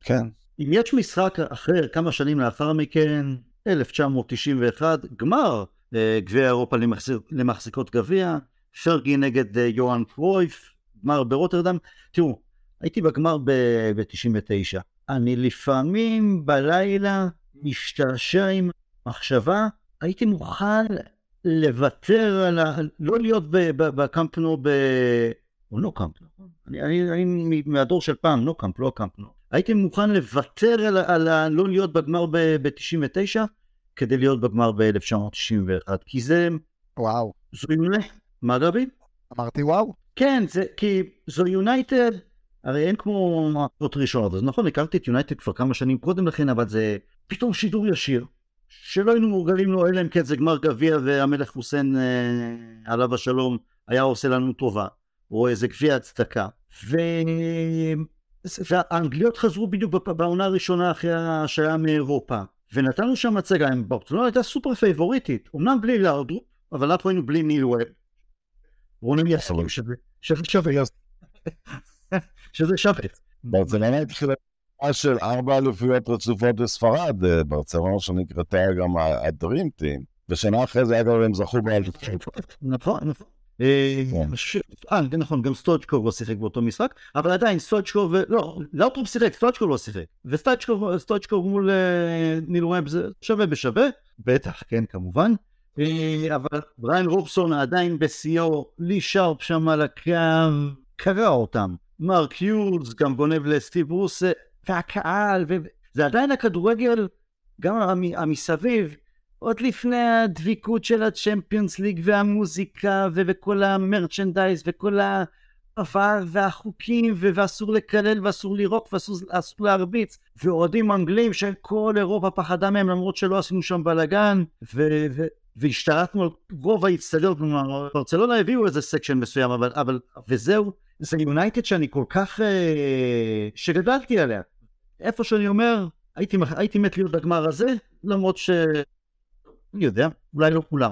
כן. אם יש משחק אחר, כמה שנים לאחר מכן, 1991, גמר גביע אירופה למחזיקות גביע, פרגי נגד יוהאן קרויף, גמר ברוטרדם. תראו, הייתי בגמר ב-99. אני לפעמים בלילה משתעשע עם מחשבה, הייתי מוכן לוותר על ה... לא להיות בקמפנו ב... או לא קמפנו. אני מהדור של פעם, לא קמפ, לא קמפנו. הייתי מוכן לוותר על ה... לא להיות בגמר ב-99, כדי להיות בגמר ב-1991. כי זה... וואו. זו יונייטד. מה רבי? אמרתי וואו. כן, זה... כי זו יונייטד... הרי אין כמו עוד ראשון, אז נכון, הכרתי את יונייטד כבר כמה שנים קודם לכן, אבל זה פתאום שידור ישיר, שלא היינו מורגלים לו, אלא אם כן זה גמר גביע, והמלך חוסיין עליו השלום היה עושה לנו טובה, או איזה גביע הצדקה, והאנגליות חזרו בדיוק בעונה הראשונה אחרי השעה מאירופה, ונתנו שם מצגה, ברצלונה הייתה סופר פייבוריטית, אומנם בלי לארדרופ, אבל אנחנו היינו בלי ניל ווב, רונן יסלו, שווה יסלו. שזה שפט. ברצלונה התחילה של 4 אלופיות רצופות לספרד, ברצלונה שנקראתה גם הדרים טים, ושנה אחרי זה אגב הם זכו באליפות. נכון, נכון. נכון, גם סטוצ'קוב לא שיחק באותו משחק, אבל עדיין סטוצ'קוב, לא, לאוטרופ שיחק, סטוצ'קוב לא שיחק, וסטוצ'קוב מול ניל ווב זה שווה בשווה, בטח, כן, כמובן, אבל בריין רובסון עדיין בסיור, לי שרפ שם על הקו, קרא אותם. מרק יורץ, גם גונב לסטיב רוס, והקהל, זה עדיין הכדורגל, גם המסביב, עוד לפני הדביקות של הצ'מפיונס ליג, והמוזיקה, וכל המרצ'נדייז, וכל העבר, והחוקים, ואסור לקלל, ואסור לירוק, ואסור להרביץ, ועודים אנגלים, שכל אירופה פחדה מהם, למרות שלא עשינו שם בלגן, והשתרתנו על רוב ההצטדות, ברצלונה הביאו איזה סקשן מסוים, אבל וזהו, זה יונייטד שאני כל כך, שגדלתי עליה. איפה שאני אומר, הייתי מת להיות בגמר הזה, למרות ש... אני יודע, אולי לא כולם.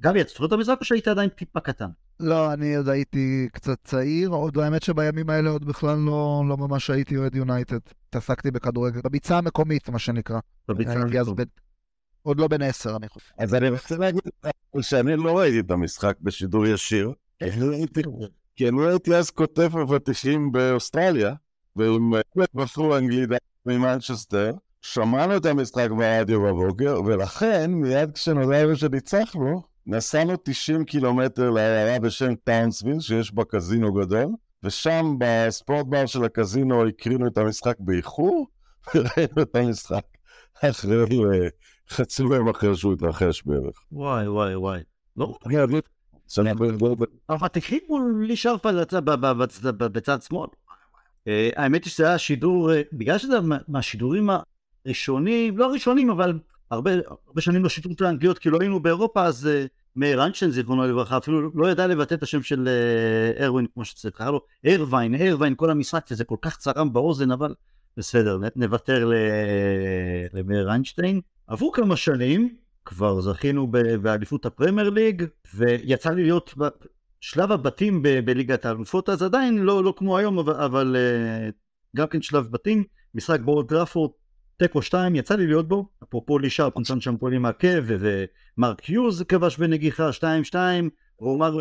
גבי, את זוכרת המזרק או שהיית עדיין טיפה קטן? לא, אני עוד הייתי קצת צעיר, עוד האמת שבימים האלה עוד בכלל לא ממש הייתי אוהד יונייטד. התעסקתי בכדורגל, בביצה המקומית, מה שנקרא. בביצה המקומית. עוד לא בן 10, אני חושב. אז אני רוצה להגיד שאני לא ראיתי את המשחק בשידור ישיר. כי אני ראיתי אז כותב ב-90 באוסטרליה, והם בחרו אנגלית ממנצ'סטר, שמענו את המשחק ברדיו בבוקר, ולכן מיד כשנודענו שניצחנו, נסענו 90 קילומטר לעיירה בשם טאונסוויל, שיש בה קזינו גדול, ושם בספורט בר של הקזינו הקרינו את המשחק באיחור, וראינו את המשחק אחרי חצויים אחר שהוא התרחש בערך. וואי וואי וואי. לא? אני אגיד. אבל תקחי מול לישר פלצה בצד שמאל. האמת היא שזה היה שידור, בגלל שזה מהשידורים הראשונים, לא הראשונים, אבל הרבה שנים לא שידורים לאנגליות, כי לא היינו באירופה, אז מאיר אנשטיין, זיכרונו לברכה, אפילו לא ידע לבטא את השם של ארווין, כמו שצריך לו, ארווין, כל המשחק, וזה כל כך צרם באוזן, אבל בסדר, נוותר למאיר אנשטיין. עברו כמה שנים, כבר זכינו באליפות הפרמייר ליג, ויצא לי להיות בשלב הבתים בליגת האלופות, אז עדיין לא כמו היום, אבל גם כן שלב בתים, משחק באולד טראפורד, טקו 2, יצא לי להיות בו, אפרופו לישר, פונצ'ן שמפולי מעקב, ומרק יוז כבש בנגיחה 2-2, ואומר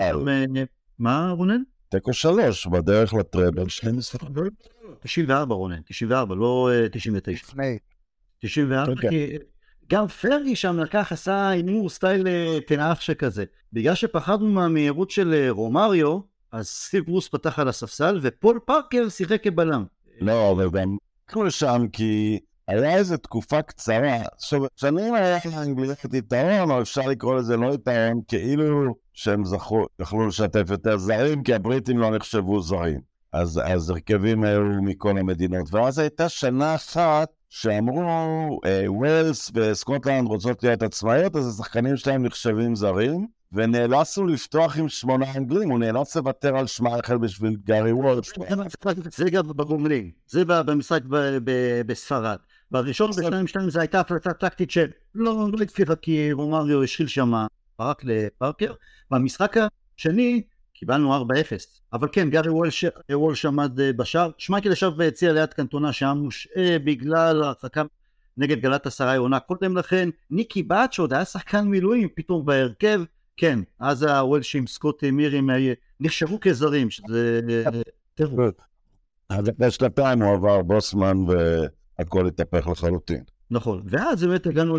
מה רונן? טקו 3, בדרך לטרבל, 94 רונן, 94, לא 99. 94, כי... גם פרגי שם לקח עשה אימור סטייל תנאף שכזה. בגלל שפחדנו מהמהירות של רומריו, אז סטיב רוס פתח על הספסל, ופול פארקר שיחק כבלם. לא, אבל הם קראו שם כי היה איזו תקופה קצרה. שנים היה לאנגלית יתרון, או אפשר לקרוא לזה לא יתרון, כאילו שהם יכלו לשתף יותר זרים, כי הבריטים לא נחשבו זרים. אז הרכבים היו מכל המדינות. ואז הייתה שנה אחת, שאמרו, ווילס וסקוטלנד רוצות להיות עצמאיות, אז השחקנים שלהם נחשבים זרים, ונאלצנו לפתוח עם 8 גולים, הוא נאלץ לוותר על שמעכל בשביל גרי וולד. זה גם בגומלין, זה במשחק בספרד. בראשון ב-2-2 זה הייתה הפרצה טקטית של לא התפירה כי רומאריו השחיל שם פרק לפארקר. במשחק השני קיבלנו 4-0. אבל כן, גרי וולד שעמד בשער. שמעכל ישב והציע ליד קנטונה שם מושעה בגלל ההרחקה נגד גלאטסראי עונה קודם לכן. ניקי בט שעוד היה שחקן מילואים פתאום בהרכב. כן, אז הוולשים, סקוטי, מירים, נחשבו כזרים, שזה... אז בשנתיים הוא עבר בוסמן והכל התהפך לחלוטין. נכון, ואז באמת הגענו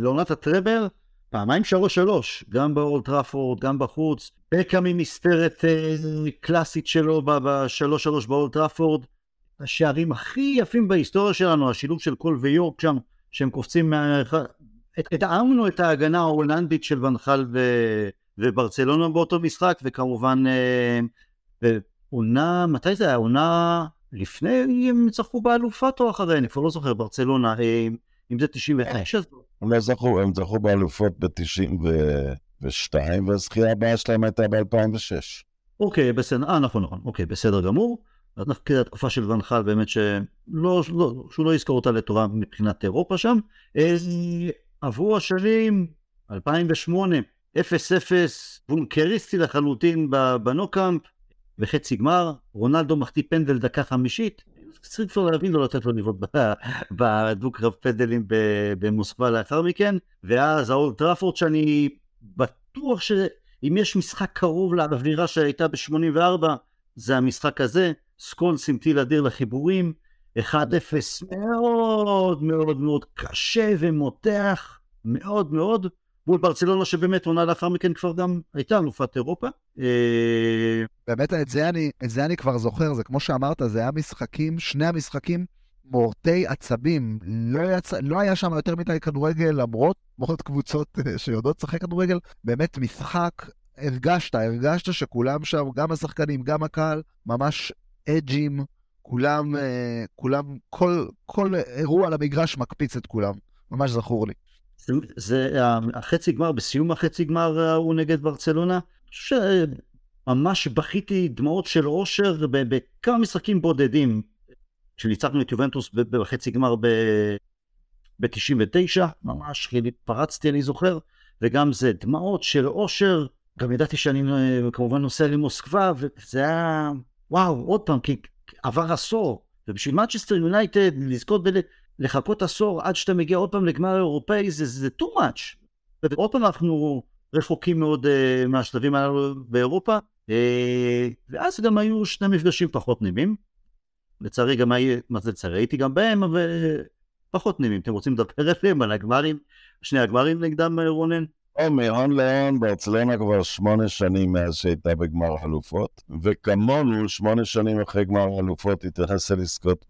לעונת הטראבר, 2-3, גם באולד טראפורד, גם בחוץ, בקאם עם מספרת קלאסית שלו ב-3-3 באולד טראפורד, השערים הכי יפים בהיסטוריה שלנו, השילוב של קול ויורק שם, שהם קופצים מהאחד, התאמנו את ההגנה ההולנדית של ונחל וברצלונה באותו משחק, וכמובן עונה, מתי זה היה? עונה לפני, הם צחקו באלופת או אחרי, אני כבר לא זוכר, ברצלונה, אם זה 99. הם זכו באלופות ב-92, והזכייה הבאה שלהם הייתה ב-2006. אוקיי, בסדר, נכון, אוקיי, בסדר גמור. אז נחקר התקופה של ונחל באמת שהוא לא יזכור אותה לטובה מבחינת אירופה שם. עברו השנים 2008, 0-0, בונקריסטי לחלוטין בנוקאמפ, וחצי גמר, רונלדו מחטיא פנדל דקה 50, צריך כבר להבין לא לתת לו לבעוט בדו-קרב פנדלים במוסקבה לאחר מכן, ואז האולד טראפורד שאני בטוח שאם יש משחק קרוב לאווירה שהייתה ב-84, זה המשחק הזה, סקול סמטי לדיר לחיבורים, 1-0 מאוד מאוד מאוד קשה ומותח, מאוד מאוד, מול ברצלונה שבאמת עונה לאחר מכן כבר גם הייתה אלופת אירופה. באמת את זה אני כבר זוכר, זה כמו שאמרת, זה היה משחקים, שני המשחקים מורתי עצבים, לא היה שם יותר מדי כדורגל, למרות מורות קבוצות שיודעות לשחק כדורגל, באמת משחק, הרגשת שכולם שם, גם השחקנים, גם הקהל, ממש אג'ים, כולם, כל אירוע על המגרש מקפיץ את כולם, ממש זכור לי. זה החצי גמר, בסיום החצי גמר הוא נגד ברצלונה, שממש בכיתי דמעות של אושר בכמה משחקים בודדים, כשניצחנו את יובנטוס בחצי גמר ב-99, ממש פרצתי, אני זוכר, וגם זה דמעות של אושר, גם ידעתי שאני כמובן נוסע למוסקבה, וזה היה, וואו, עוד פעם, כי עבר עשור, ובשביל מנצ'סטר יונייטד לזכות לחכות עשור עד שאתה מגיע עוד פעם לגמר אירופאי, זה too much. ועוד פעם אנחנו רחוקים מאוד מהשלבים הללו באירופה, ואז גם היו שני מפגשים פחות נעימים, לצערי גם הייתי גם בהם, אבל פחות נעימים. אתם רוצים לדבר עליהם על הגמרים, שני הגמרים נגדם רונן? מהון להון, ברצלונה כבר 8 שנים מאז שהייתה בגמר החלופות, וכמונו 8 שנים אחרי גמר החלופות התרחסה לזכות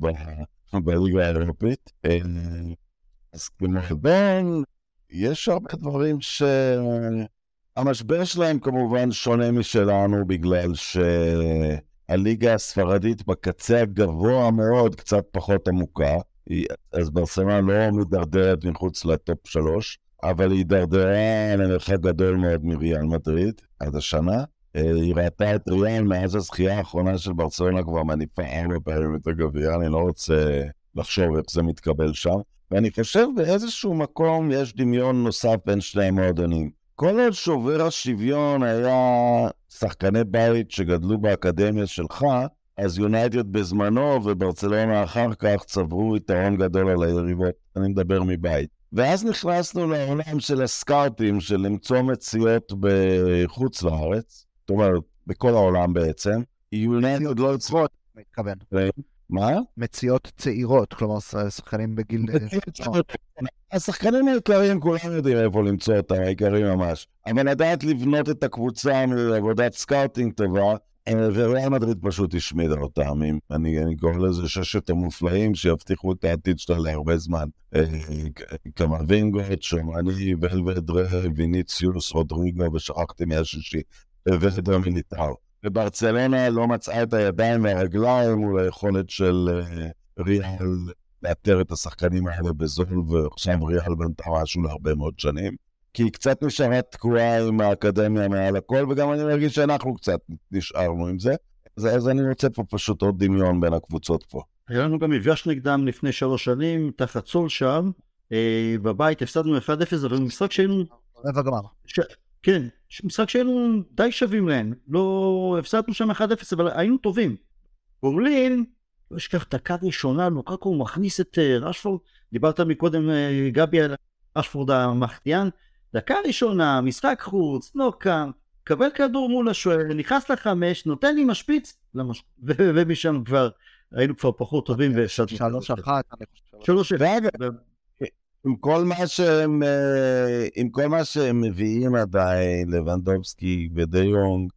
בליגה האירופית. אז כמובן, יש הרבה דברים שהמשבר שלהם כמובן שונה משלנו, בגלל שהליגה הספרדית בקצה הגבוה מאוד קצת פחות עמוקה, אז ברצלונה לא מדרדרת מחוץ לטופ 3, אבל היא דרדרה למרחק גדול מאוד מריאל מדריד עד השנה. היא ראתה את ריאל מאז הזכייה האחרונה של ברצלונה כבר מניפה 4 פעמים את הגביע, אני לא רוצה לחשוב איך זה מתקבל שם. ואני חושב באיזשהו מקום יש דמיון נוסף בין שני מועדונים. כל אל שובר השוויון היה שחקני בית שגדלו באקדמיה שלך, אז יונייטד בזמנו וברצלונה אחר כך צברו יתרון גדול על היריבות. אני מדבר מבית. ואז נכנסנו לעולם של הסקאוטים, של למצוא מציאות בחוץ לארץ, זאת אומרת, בכל העולם בעצם, יונייטד לא יוצרות. מתכוון. מה? מציאות צעירות, כלומר, שחקנים בגיל... השחקנים העיקריים כולם יודעים איפה למצוא אותם, העיקרים ממש. אבל לדעת לבנות את הקבוצה מעבודת סקאוטינג טובה, וריאל מדריד פשוט השמידה אותם, אני קורא לזה 6 המופלאים שיבטיחו את העתיד שלה להרבה זמן, קמאווינגה, צ'ומאני, ולוודרה, ויניציוס, רודריגו, ושכחתי מהשישי, ודמיליטאו. וברצלונה לא מצאה את הידיים והרגליים מול היכולת של ריאל לאתר את השחקנים האלה בזול, ועכשיו ריאל בנתה משהו להרבה מאוד שנים. כי היא קצת נשארה תקועה עם האקדמיה מעל הכל, וגם אני מרגיש שאנחנו קצת נשארנו עם זה. אז אני רוצה פה פשוט עוד דמיון בין הקבוצות פה. היה לנו גם מפגש נגדם לפני 3 שנים, תחת סול שם, בבית הפסדנו 1-0, אבל משחק שהיינו... רבע גמר. כן, משחק שהיינו די שווים להם. לא הפסדנו שם 1-0, אבל היינו טובים. גומלין, לא אשכח דקה ראשונה, לוקאקו מכניס את רשפורד, דיברת מקודם גבי על רשפורד המחטיין, דקה ראשונה, משחק חוץ, לא קם, קבל כדור מול השוער, נכנס ל5, נותן לי משפיץ, ומשם כבר, היינו כבר פחות טובים ושדנו. 3-1. 3-1. עם כל מה שהם מביאים עדיין, לבנדובסקי ודיונג,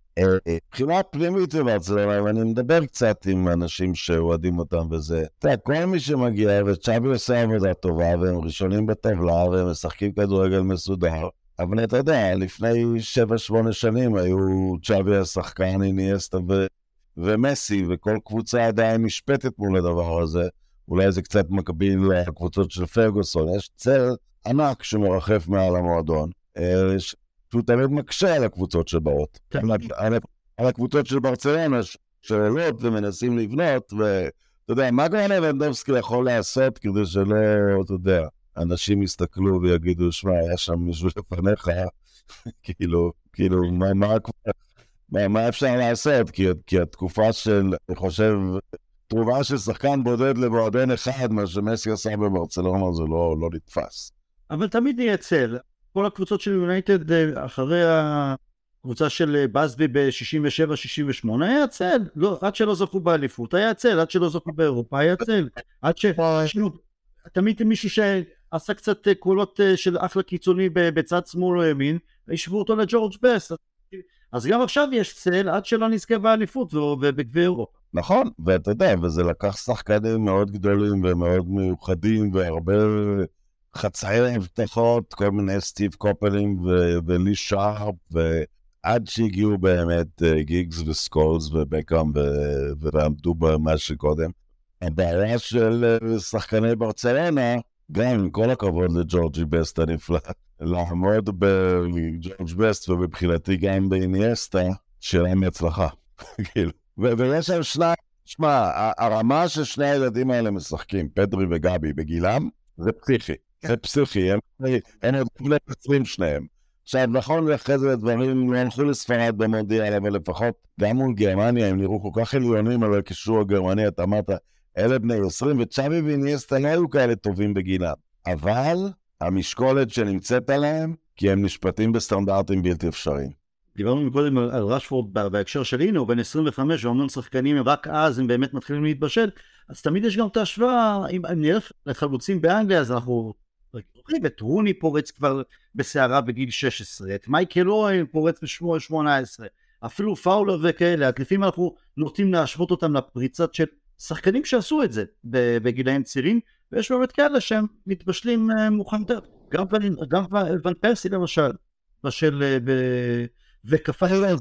בחינה פנימית בברצלונה, ואני מדבר קצת עם אנשים שאוהדים אותם וזה. כל מי שמגיע, וצ'אבי עושה עבודה טובה, והם ראשונים בטבלה, והם משחקים כדורגל מסודר. אבל אתה יודע, לפני 7-8 שנים היו צ'אבי השחקן, איניאסטה ומסי, וכל קבוצה עדיין משפטת מול הדבר הזה. אולי זה קצת מקביל לקבוצות של פרגוסון. יש צל ענק שמרחף מעל המועדון. שהוא תמיד מקשה על הקבוצות שבאות. על הקבוצות של ברצלונה, שעלות ומנסים לבנות, ואתה יודע, מה גם לבנדובסקי יכול לעשות כדי שלא, אתה יודע, אנשים יסתכלו ויגידו, שמע, היה שם מישהו לפניך, כאילו, מה אפשר לעשות? כי התקופה של, אני חושב, תרובה של שחקן בודד לבועדן אחד, מה שמסי עשה בברצלונה, זה לא נתפס. אבל תמיד יהיה צל. כל הקבוצות של יונייטד אחרי הקבוצה של באזבי ב-67-68 היה צל, לא, עד שלא זכו באליפות היה צל, עד שלא זכו באירופה היה צל, עד תמיד מישהו שעשה קצת קולות של אחלה קיצוני בצד שמאל או ימין, ישבו אותו לג'ורג' בסט, אז גם עכשיו יש צל עד שלא נזכה באליפות ובגבי אירופה. נכון, ואתה יודע, וזה לקח שחקנים מאוד גדולים ומאוד מיוחדים והרבה... חצאי הבטחות, כל מיני סטיב קופלים ולי שרפ, ועד שהגיעו באמת גיגס וסקולס ובקאם ועמדו במה שקודם. הבעיה של שחקני ברצלונה, גם עם כל הכבוד לג'ורג'י בסט הנפלא, לעמוד בג'ורג' בסט ובבחינתי גם באיניאסטה, שיהיה מהצלחה. ויש שם שני, שמע, הרמה ששני הילדים האלה משחקים, פדרי וגבי בגילם, זה פסיכי. זה פסיכי, הם בני 20 שניהם. עכשיו, נכון לאחרי זה בדברים, הם הלכו לספרד במונדיאל, אבל לפחות גם מול גרמניה, הם נראו כל כך עליונים, אבל כשהוא הגרמני, אתה אמרת, אלה בני 20, וצ'אבי ואיניאסטה לא היו כאלה טובים בגילם. אבל המשקולת שנמצאת עליהם, כי הם נשפטים בסטנדרטים בלתי אפשריים. דיברנו קודם על רשפורד בהקשר של אינו, בין 25, ואומנם שחקנים רק אז הם באמת מתחילים להתבשל, אז תמיד יש גם את ההשוואה, אם נלך לחלוצים באנגליה, אז אנחנו... את רוני פורץ כבר בסערה בגיל 16, את מייקל אוהן פורץ ב-18, אפילו פאולר וכאלה, לפעמים אנחנו נוטים להשוות אותם לפריצת של שחקנים שעשו את זה בגילאים צעירים, ויש באמת כאלה שהם מתבשלים מוכנתר, גם ון פרסי למשל, וכפה שלהם.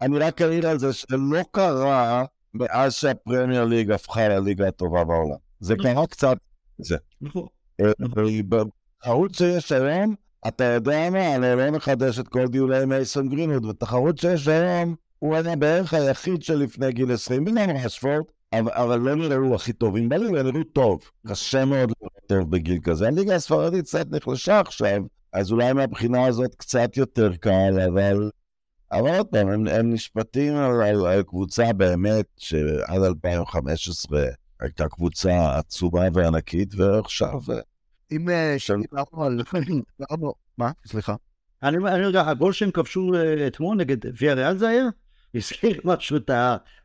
אני רק אגיד על זה שלא קרה מאז שהפרמייר ליג הפכה לליגה הטובה בעולם, זה קרה קצת זה. נכון. תחרות שיש עליהם, אתה יודע מה, אני לא מחדש את כל דיולי מייסון גרינווד, ותחרות שיש עליהם, הוא היה בערך היחיד שלפני גיל 20, בינם רשפורד, אבל לא נראו הכי טובים, בלי נראו טוב, קשה מאוד טוב בגיל כזה, הליגה הספרדית קצת נחלשה עכשיו, אז אולי מהבחינה הזאת קצת יותר קל, אבל עוד פעם, הם נשפטים על קבוצה באמת, שעד 2015, הייתה קבוצה עצומה וענקית, ועכשיו... אם שדיברנו על... מה? סליחה. אני רגע, הגול שהם כבשו אתמול נגד ויאריאל זה היה? הזכיר משהו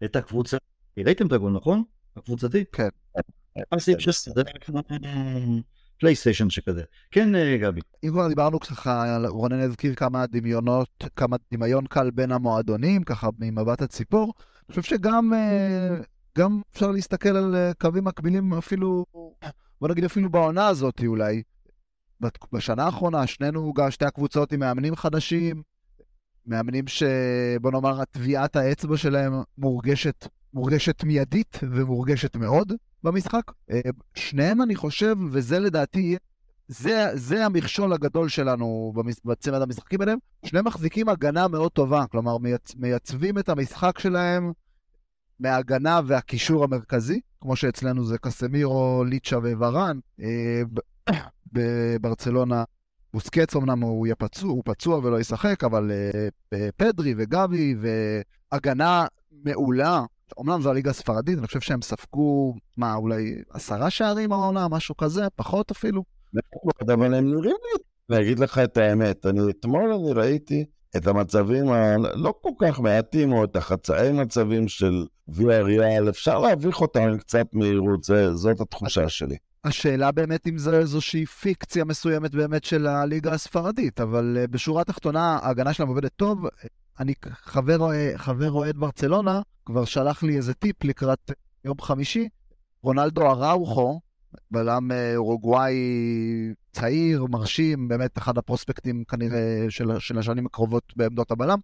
את הקבוצה. ראיתם את הגול, נכון? הקבוצתי? כן. עשית שזה פלייסטיישן שכזה. כן, גבי. אם כבר דיברנו ככה, רונן הזכיר כמה דמיונות, כמה דמיון קל בין המועדונים, ככה ממבט הציפור. אני חושב שגם... גם אפשר להסתכל על קווים מקבילים אפילו, בוא נגיד אפילו בעונה הזאת אולי. בשנה האחרונה, שתי הקבוצות עם מאמנים חדשים, מאמנים שבוא נאמר, הטביעת האצבע שלהם מורגשת מיידית ומורגשת מאוד במשחק. שניהם אני חושב, וזה לדעתי זה המכשול הגדול שלנו בצמד המשחקים ביניהם. שניהם מחזיקים הגנה מאוד טובה, כלומר מייצבים את המשחק שלהם מההגנה והקישור המרכזי, כמו שאצלנו זה קסמירו, ליצ'ה וברן. בברצלונה בוסקץ אמנם הוא פצוע ולא ישחק, אבל פדרי וגבי והגנה מעולה. אמנם זו הליגה הספרדית, אני חושב שהם ספגו, אולי 10 שערים העונה, משהו כזה, פחות אפילו. אבל הם נראים לי, להגיד לך את האמת, אתמול אני ראיתי את המצבים הלא כל כך מעטים, או את החצאי מצבים של ויאריאל, אפשר להביך אותם קצת מהירות, זאת התחושה שלי. השאלה באמת אם זה איזושהי פיקציה מסוימת באמת של הליגה הספרדית, אבל בשורה התחתונה ההגנה שלהם עובדת טוב. אני חבר רועד ברצלונה, כבר שלח לי איזה טיפ לקראת יום חמישי, רונלדו אראוחו, בלם אורוגוואי צעיר, מרשים, באמת אחד הפרוספקטים כנראה של השנים הקרובות בעמדות הבלם,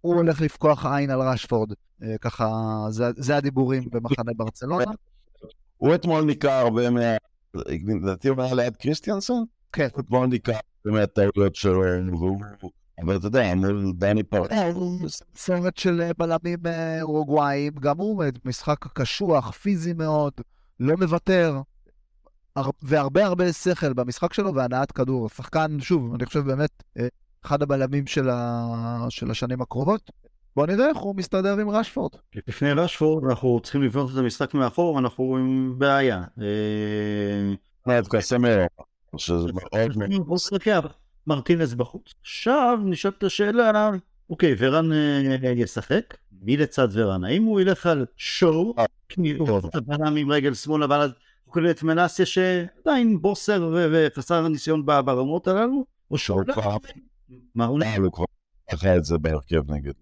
הוא הולך לפקוח עין על רשפורד, ככה זה הדיבורים במחנה ברצלונה. הוא אתמול ניכר לדעתי הוא היה ליד קריסטיאנסון? כן. הוא אתמול ניכר מהטעויות שלו, אבל אתה יודע, דני פרט. סרט של בלמים אורוגוואיים, גם הוא משחק קשוח, פיזי מאוד, לא מוותר, והרבה הרבה שכל במשחק שלו, והנעת כדור. שחקן, שוב, אני חושב באמת, אחד הבלמים של השנים הקרובות. בוא נראה איך הוא מסתדר עם רשפורד. לפני רשפורד, אנחנו צריכים לבנות את המשחק מאחור, אנחנו עם בעיה. קסמירו, שזה מאוד מאוד. מרטינס בחוץ. עכשיו נשאלת השאלה, אוקיי, ורן ישחק? מי לצד ורן? האם הוא ילך על שואו? הבנם עם רגל שמאל, אבל הוא קודם את מנסיה שעדיין בוסר וחסר ניסיון ברמות הללו? או שואו? מה הוא נראה? הוא כבר אחרי את זה בהרכב נגד.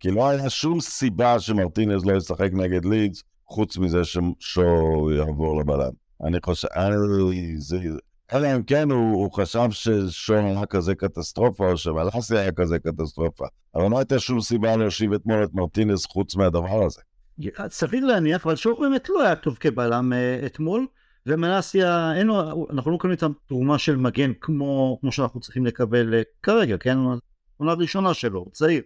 כי לא היה שום סיבה שמרטינס לא ישחק נגד לידס, חוץ מזה ששואו יעבור לבלם. אני חושב, אלא אם כן הוא חשב ששון היה כזה קטסטרופה, או שמלאסיה היה כזה קטסטרופה. אבל לא הייתה שום סיבה להושיב אתמול את מרטינס חוץ מהדבר הזה. סביר להניח, אבל שון באמת לא היה טוב כבלם אתמול, ומלאסיה, אנחנו לא קוראים את התרומה של מגן כמו שאנחנו צריכים לקבל כרגע, כן? עונה ראשונה שלו, צעיר,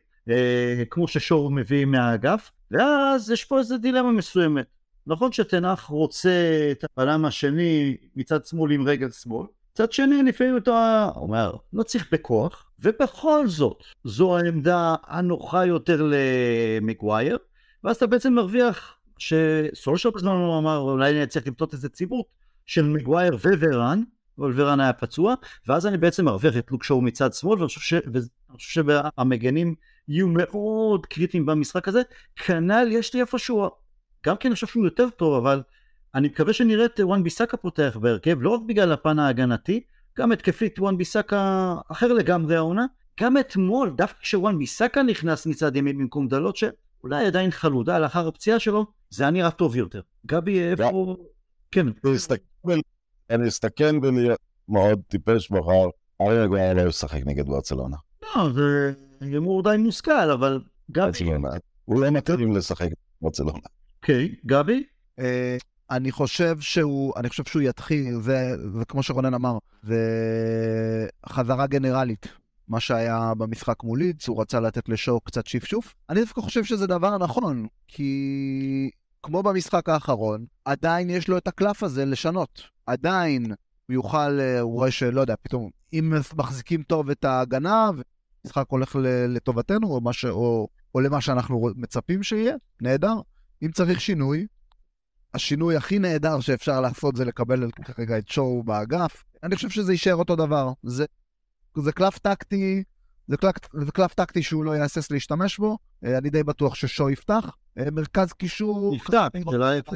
כמו ששון מביא מהאגף, ואז יש פה איזו דילמה מסוימת. נכון שתנח רוצה את הבלם השני מצד שמאל עם רגל שמאל, מצד שני לפעמים אותו אומר, לא צריך בכוח, ובכל זאת, זו העמדה הנוחה יותר למגווייר, ואז אתה בעצם מרוויח, שסולשר בזמן הוא אמר, אולי אני צריך למתות איזה ציבור של מגווייר וורן, אבל וורן היה פצוע, ואז אני בעצם מרוויח את לוק שואו מצד שמאל, ואני חושב שהמגנים יהיו מאוד קריטיים במשחק הזה, כנ"ל יש לי איפה שהוא, גם כן אני חושב שהוא יותר טוב, אבל אני מקווה שנראה את וואן ביסאקה פותח בהרכב, לא רק בגלל הפן ההגנתי, גם התקפית וואן ביסאקה אחר לגמרי העונה, גם אתמול, דווקא כשוואן ביסאקה נכנס מצד ימין במקום דלות, שאולי עדיין חלודה לאחר הפציעה שלו, זה היה נראה טוב יותר. גבי, איפה... כן. אני אסתכן בלי מאוד טיפש מחר, אריה גויה לא ישחק נגד ברצלונה. לא, זה גמור די מושכל, אבל גבי... הוא לא מתאים לשחק ברצלונה. אוקיי, גבי? אני חושב שהוא יתחיל, וכמו שרונן אמר, זה חזרה גנרלית, מה שהיה במשחק מוליד, הוא רצה לתת לשואו קצת שפשוף. אני דווקא חושב שזה דבר נכון, כי כמו במשחק האחרון, עדיין יש לו את הקלף הזה לשנות. עדיין הוא יוכל, הוא רואה שלא יודע, פתאום, אם מחזיקים טוב את ההגנה, המשחק הולך לטובתנו, או למה שאנחנו מצפים שיהיה, נהדר. אם צריך שינוי, השינוי הכי נהדר שאפשר לעשות זה לקבל כרגע את שואו באגף. אני חושב שזה יישאר אותו דבר. זה קלף טקטי, זה קלף טקטי שהוא לא ינסס להשתמש בו. אני די בטוח ששואו יפתח. מרכז קישור... יפתח, זה לא יפתח.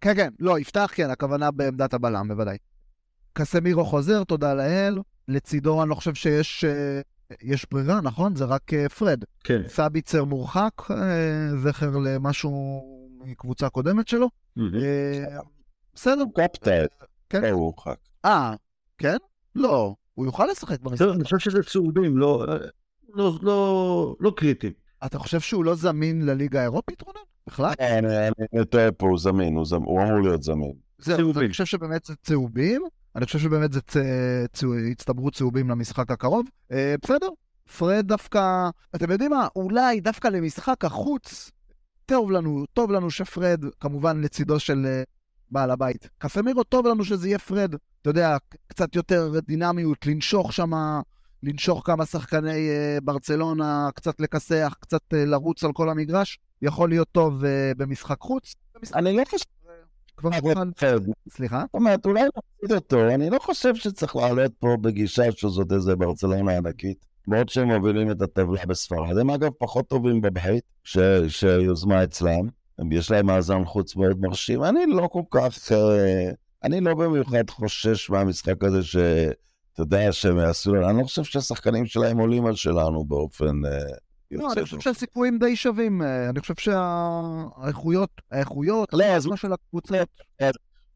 כן, לא, יפתח, כן, הכוונה בעמדת הבלם, בוודאי. קסמירו חוזר, תודה לאל. לצידו אני לא חושב שיש... יש ברירה, נכון? זה רק פרד. כן. סאביצר מורחק, זכר למשהו מקבוצה קודמת שלו. בסדר. קפטן. כן. מורחק. כן? לא. הוא יוכל לשחק במשחק. אני חושב שזה צהובים, לא קריטי. אתה חושב שהוא לא זמין לליגה האירופית, רונן? בכלל? אין, יותר פה, הוא זמין, הוא אמור להיות זמין. זהו, אני חושב שבאמת זה צהובים, אני חושב שבאמת זה הצטברות צהובים למשחק הקרוב. בסדר, פרד דווקא, אתם יודעים מה, אולי דווקא למשחק החוץ, טוב לנו שפרד, כמובן לצידו של בעל הבית. קסמירו טוב לנו שזה יהיה פרד, אתה יודע, קצת יותר דינמיות, לנשוך שם, לנשוך כמה שחקני ברצלונה, קצת לקסח, קצת לרוץ על כל המגרש, יכול להיות טוב במשחק חוץ. אני חושב כבר חד, סליחה? זאת אומרת, אולי נפסיד אותו, אני לא חושב שצריך לעלות פה בגישה שזאת איזה ברצלונה ענקית, בעוד שהם מובילים את הטבלה בספרד, הם אגב פחות טובים בבית, שיוזמה אצלם, יש להם מאזן חוץ מאוד מרשים, אני לא כל כך, אני לא במיוחד חושש מהמשחק הזה שאתה יודע שהם יעשו לנו, אני לא חושב שהשחקנים שלהם עולים על שלנו באופן... לא, אני חושב שהסיכויים די שווים, אני חושב שהאיכויות, הזמן של הקבוצות.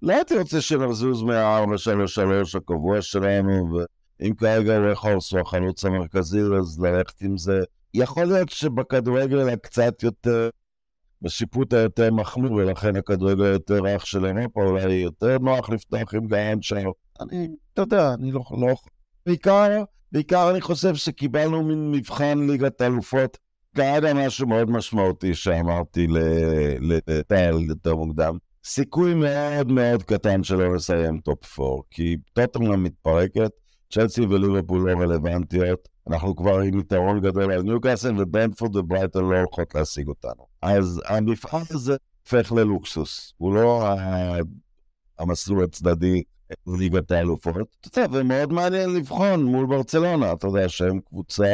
לא הייתי רוצה שנרזוז מה-4-3-3 הקבוע שלנו, ואם כרגע הוא חורס או החלוץ המרכזי, אז ללכת עם זה. יכול להיות שבכדורגל קצת יותר, בשיפוט היותר מחמור, ולכן הכדורגל היותר רך של אירופה, אולי יותר נוח לפתוח עם גאנט שם. אני, אתה יודע, אני לא חולך. בעיקר אני חושב שקיבלנו מין מבחן ליגת אלופות, כאלה משהו מאוד משמעותי שאמרתי לתאר יותר מוקדם. סיכוי מאוד מאוד קטן שלא לסיים טופ 4, כי טוטנהאם מתפרקת, צ'לסי וליברפול לא רלוונטיות, אנחנו כבר עם יתרון גדול על ניוקאסל וברנטפורד וברייטון לא הולכות להשיג אותנו. אז המבחן הזה הופך ללוקסוס, הוא לא המסלול הצדדי, ליגת האלופות, אתה יודע, ומאוד מעניין לבחון מול ברצלונה, אתה יודע שהם קבוצה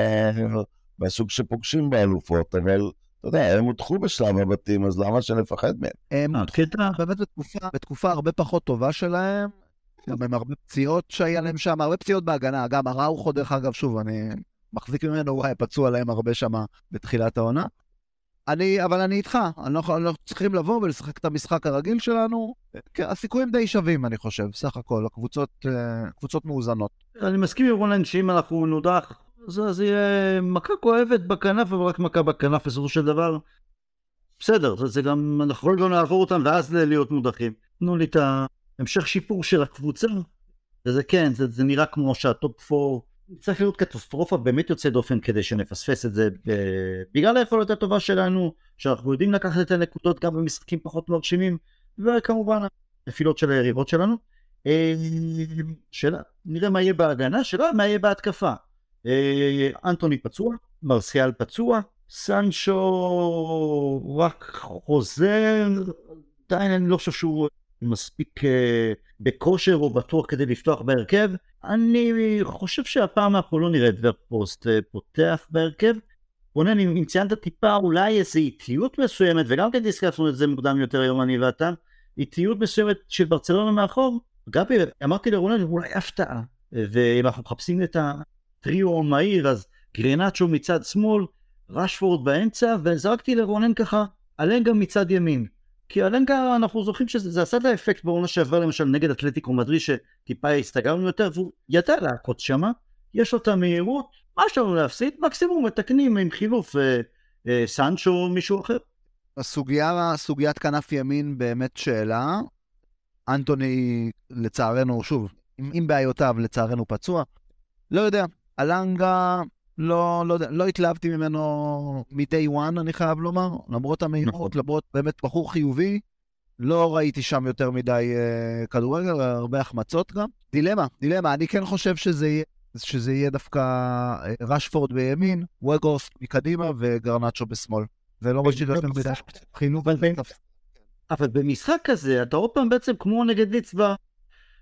בסוג שפוגשים באלופות, אבל אתה יודע, הם הודחו בשלב הבתים, אז למה שנפחד מהם? הם באמת בתקופה הרבה פחות טובה שלהם, גם עם הרבה פציעות שהיה להם שם, הרבה פציעות בהגנה, גם הראוחו דרך אגב, שוב, אני מחזיק ממנו, הוא היה פצוע להם הרבה שם בתחילת העונה, אבל אני איתך, אנחנו צריכים לבוא ולשחק את המשחק הרגיל שלנו, הסיכויים די שווים אני חושב, סך הכל, הקבוצות מאוזנות. אני מסכים עם רונן שאם אנחנו נודח, אז יהיה מכה כואבת בכנף, אבל רק מכה בכנף בסופו של דבר, בסדר, זה גם, אנחנו לא נעבור אותם ואז להיות מודחים. תנו לי את המשך שיפור של הקבוצה, וזה כן, זה נראה כמו שהטופ 4, צריך להיות קטסטרופה באמת יוצא דופן כדי שנפספס את זה בגלל היכולת הטובה שלנו, שאנחנו יודעים לקחת את הנקודות גם במשחקים פחות מרשימים, וכמובן הנפילות של היריבות שלנו. שאלה, נראה מה יהיה בהגנה, שאלה מה יהיה בהתקפה. אנטוני פצוע, מרסיאל פצוע, סנצ'ו רק חוזר, עדיין אני לא חושב שהוא מספיק בכושר או בטוח כדי לפתוח בהרכב. אני חושב שהפעם אנחנו לא נראה דבר פוסט פותח בהרכב. רונן, אם ציינת טיפה אולי איזו איטיות מסוימת, וגם כדי הסקפנו את זה מוקדם יותר היום אני ואתה, איטיות מסוימת של ברצלונה מאחור. גבי, אמרתי לרונן, אולי הפתעה. ואם אנחנו מחפשים את הטריו המהיר, אז גרנצ'ו מצד שמאל, רשפורד באמצע, וזרקתי לרונן ככה, אלנגה מצד ימין. כי אלנגה אנחנו זוכרים שזה עשה לה אפקט בעונה שעבר למשל נגד אתלטיקו מדריד שטיפה הסתגרנו יותר והוא ידע להקות שמה, יש לו את המהירות, מה שלנו להפסיד, מקסימום מתקנים עם חילוף סנצ'ו או מישהו אחר. הסוגיית כנף ימין באמת שאלה, אנטוני לצערנו שוב, עם בעיותיו לצערנו פצוע, לא יודע, אלנגה... לא התלהבתי ממנו מ-day one, אני חייב לומר, למרות המהירות, למרות באמת בחור חיובי, לא ראיתי שם יותר מדי כדורגל, הרבה החמצות גם. דילמה, אני כן חושב שזה יהיה דווקא רשפורד בימין, וגורס מקדימה וגרנצ'ו בשמאל. זה לא משהו יותר מדי חינוך. אבל במשחק כזה, אתה עוד פעם בעצם כמו נגד ליצבה,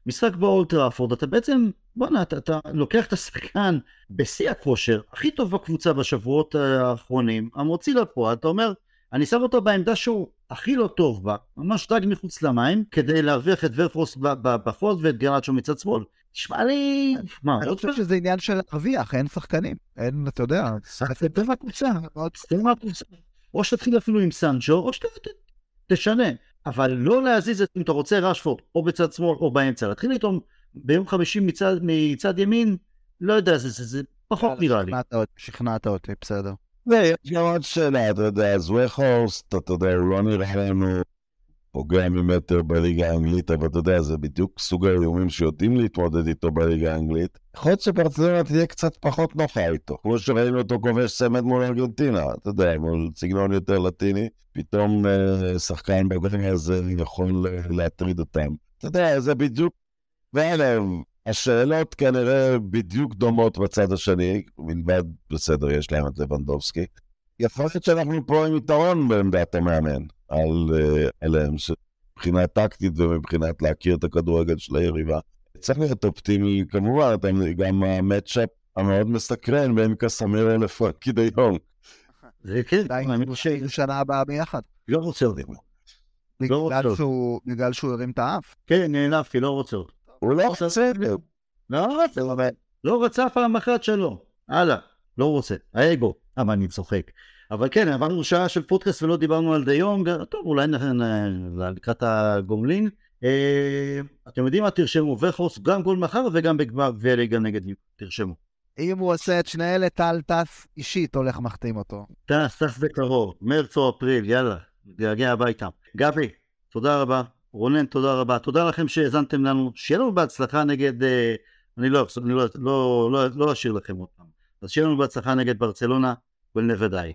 משחק באולד טראפורד, אתה בעצם, בוא'נה, אתה לוקח את השחקן בשיא הכושר, הכי טוב בקבוצה בשבועות האחרונים, המוציא לפועל, אתה אומר, אני שם אותו בעמדה שהוא הכי לא טוב בה, ממש דג מחוץ למים, כדי להרוויח את ורפרוס בפועל ואת גרנצ'ו מצד שמאל. תשמע לי... אני חושב שזה עניין של הרוויח, אין שחקנים, אין, אתה יודע, סתם הקבוצה, או שתתחיל אפילו עם סנצ'ו, או שתשנה. אבל לא להזיז את אם אתה רוצה רשפורד, או בצד שמאל, או באמצע. להתחיל איתו ביום 50 מצד ימין, לא יודע, זה פחות נראה לי. שכנעת אותי, בסדר. יש גם עוד שאלה, אתה יודע, זווי חורסט, אתה יודע, הוא לא נראה לנו פוגע ממטר בליגה האנגלית, אבל אתה יודע, זה בדיוק סוג האיומים שיודעים להתמודד איתו בליגה האנגלית. יכול להיות שברצלונה תהיה קצת פחות נוחה איתו. כמו שראינו אותו כובש סמד מול ארגנטינה, אתה יודע, מול סגנון יותר לטיני, פתאום שחקן בגרניה הזה יכול להטריד אותם. אתה יודע, זה בדיוק, ואלה, השאלות כנראה בדיוק דומות בצד השני, מלבד בסדר, יש להם את לבנדובסקי. יכול להיות שאנחנו פה עם יתרון בעמדת המאמן. עליהם מבחינה טקטית ומבחינת להכיר את הכדורגל של היריבה. צריך להיות אופטימי, כמובן, גם המאץ'אפ המאוד מסקרן בין קסמירו לפרנקי דה יונג. זה כן, אני חושב שנה הבאה ביחד. לא רוצה אותי. בגלל שהוא הרים את האף. כן, נענפתי, לא רוצה אותי. הוא לא רוצה את זה. לא רוצה, אבל לא רצה פעם אחת שלו. הלאה, לא רוצה. האגו, אבל אני צוחק. אבל כן, עברנו שעה של פודקאסט ולא דיברנו על די יום, טוב, אולי לקראת הגומלין. אתם יודעים מה? תרשמו, וחוס גם גול מחר וגם בגמר וליגה נגד ניו, תרשמו. אם הוא עושה את שני אלה, טל טס אישית הולך מחתים אותו. טס בקרוב, מרץ או אפריל, יאללה, נגיע הביתה. גבי, תודה רבה, רונן, תודה רבה, תודה לכם שהזנתם לנו, שיהיה לנו בהצלחה נגד, אני לא אשאיר לכם אותם, אז שיהיה לנו בהצלחה נגד ברצלונה, ולנבדאי.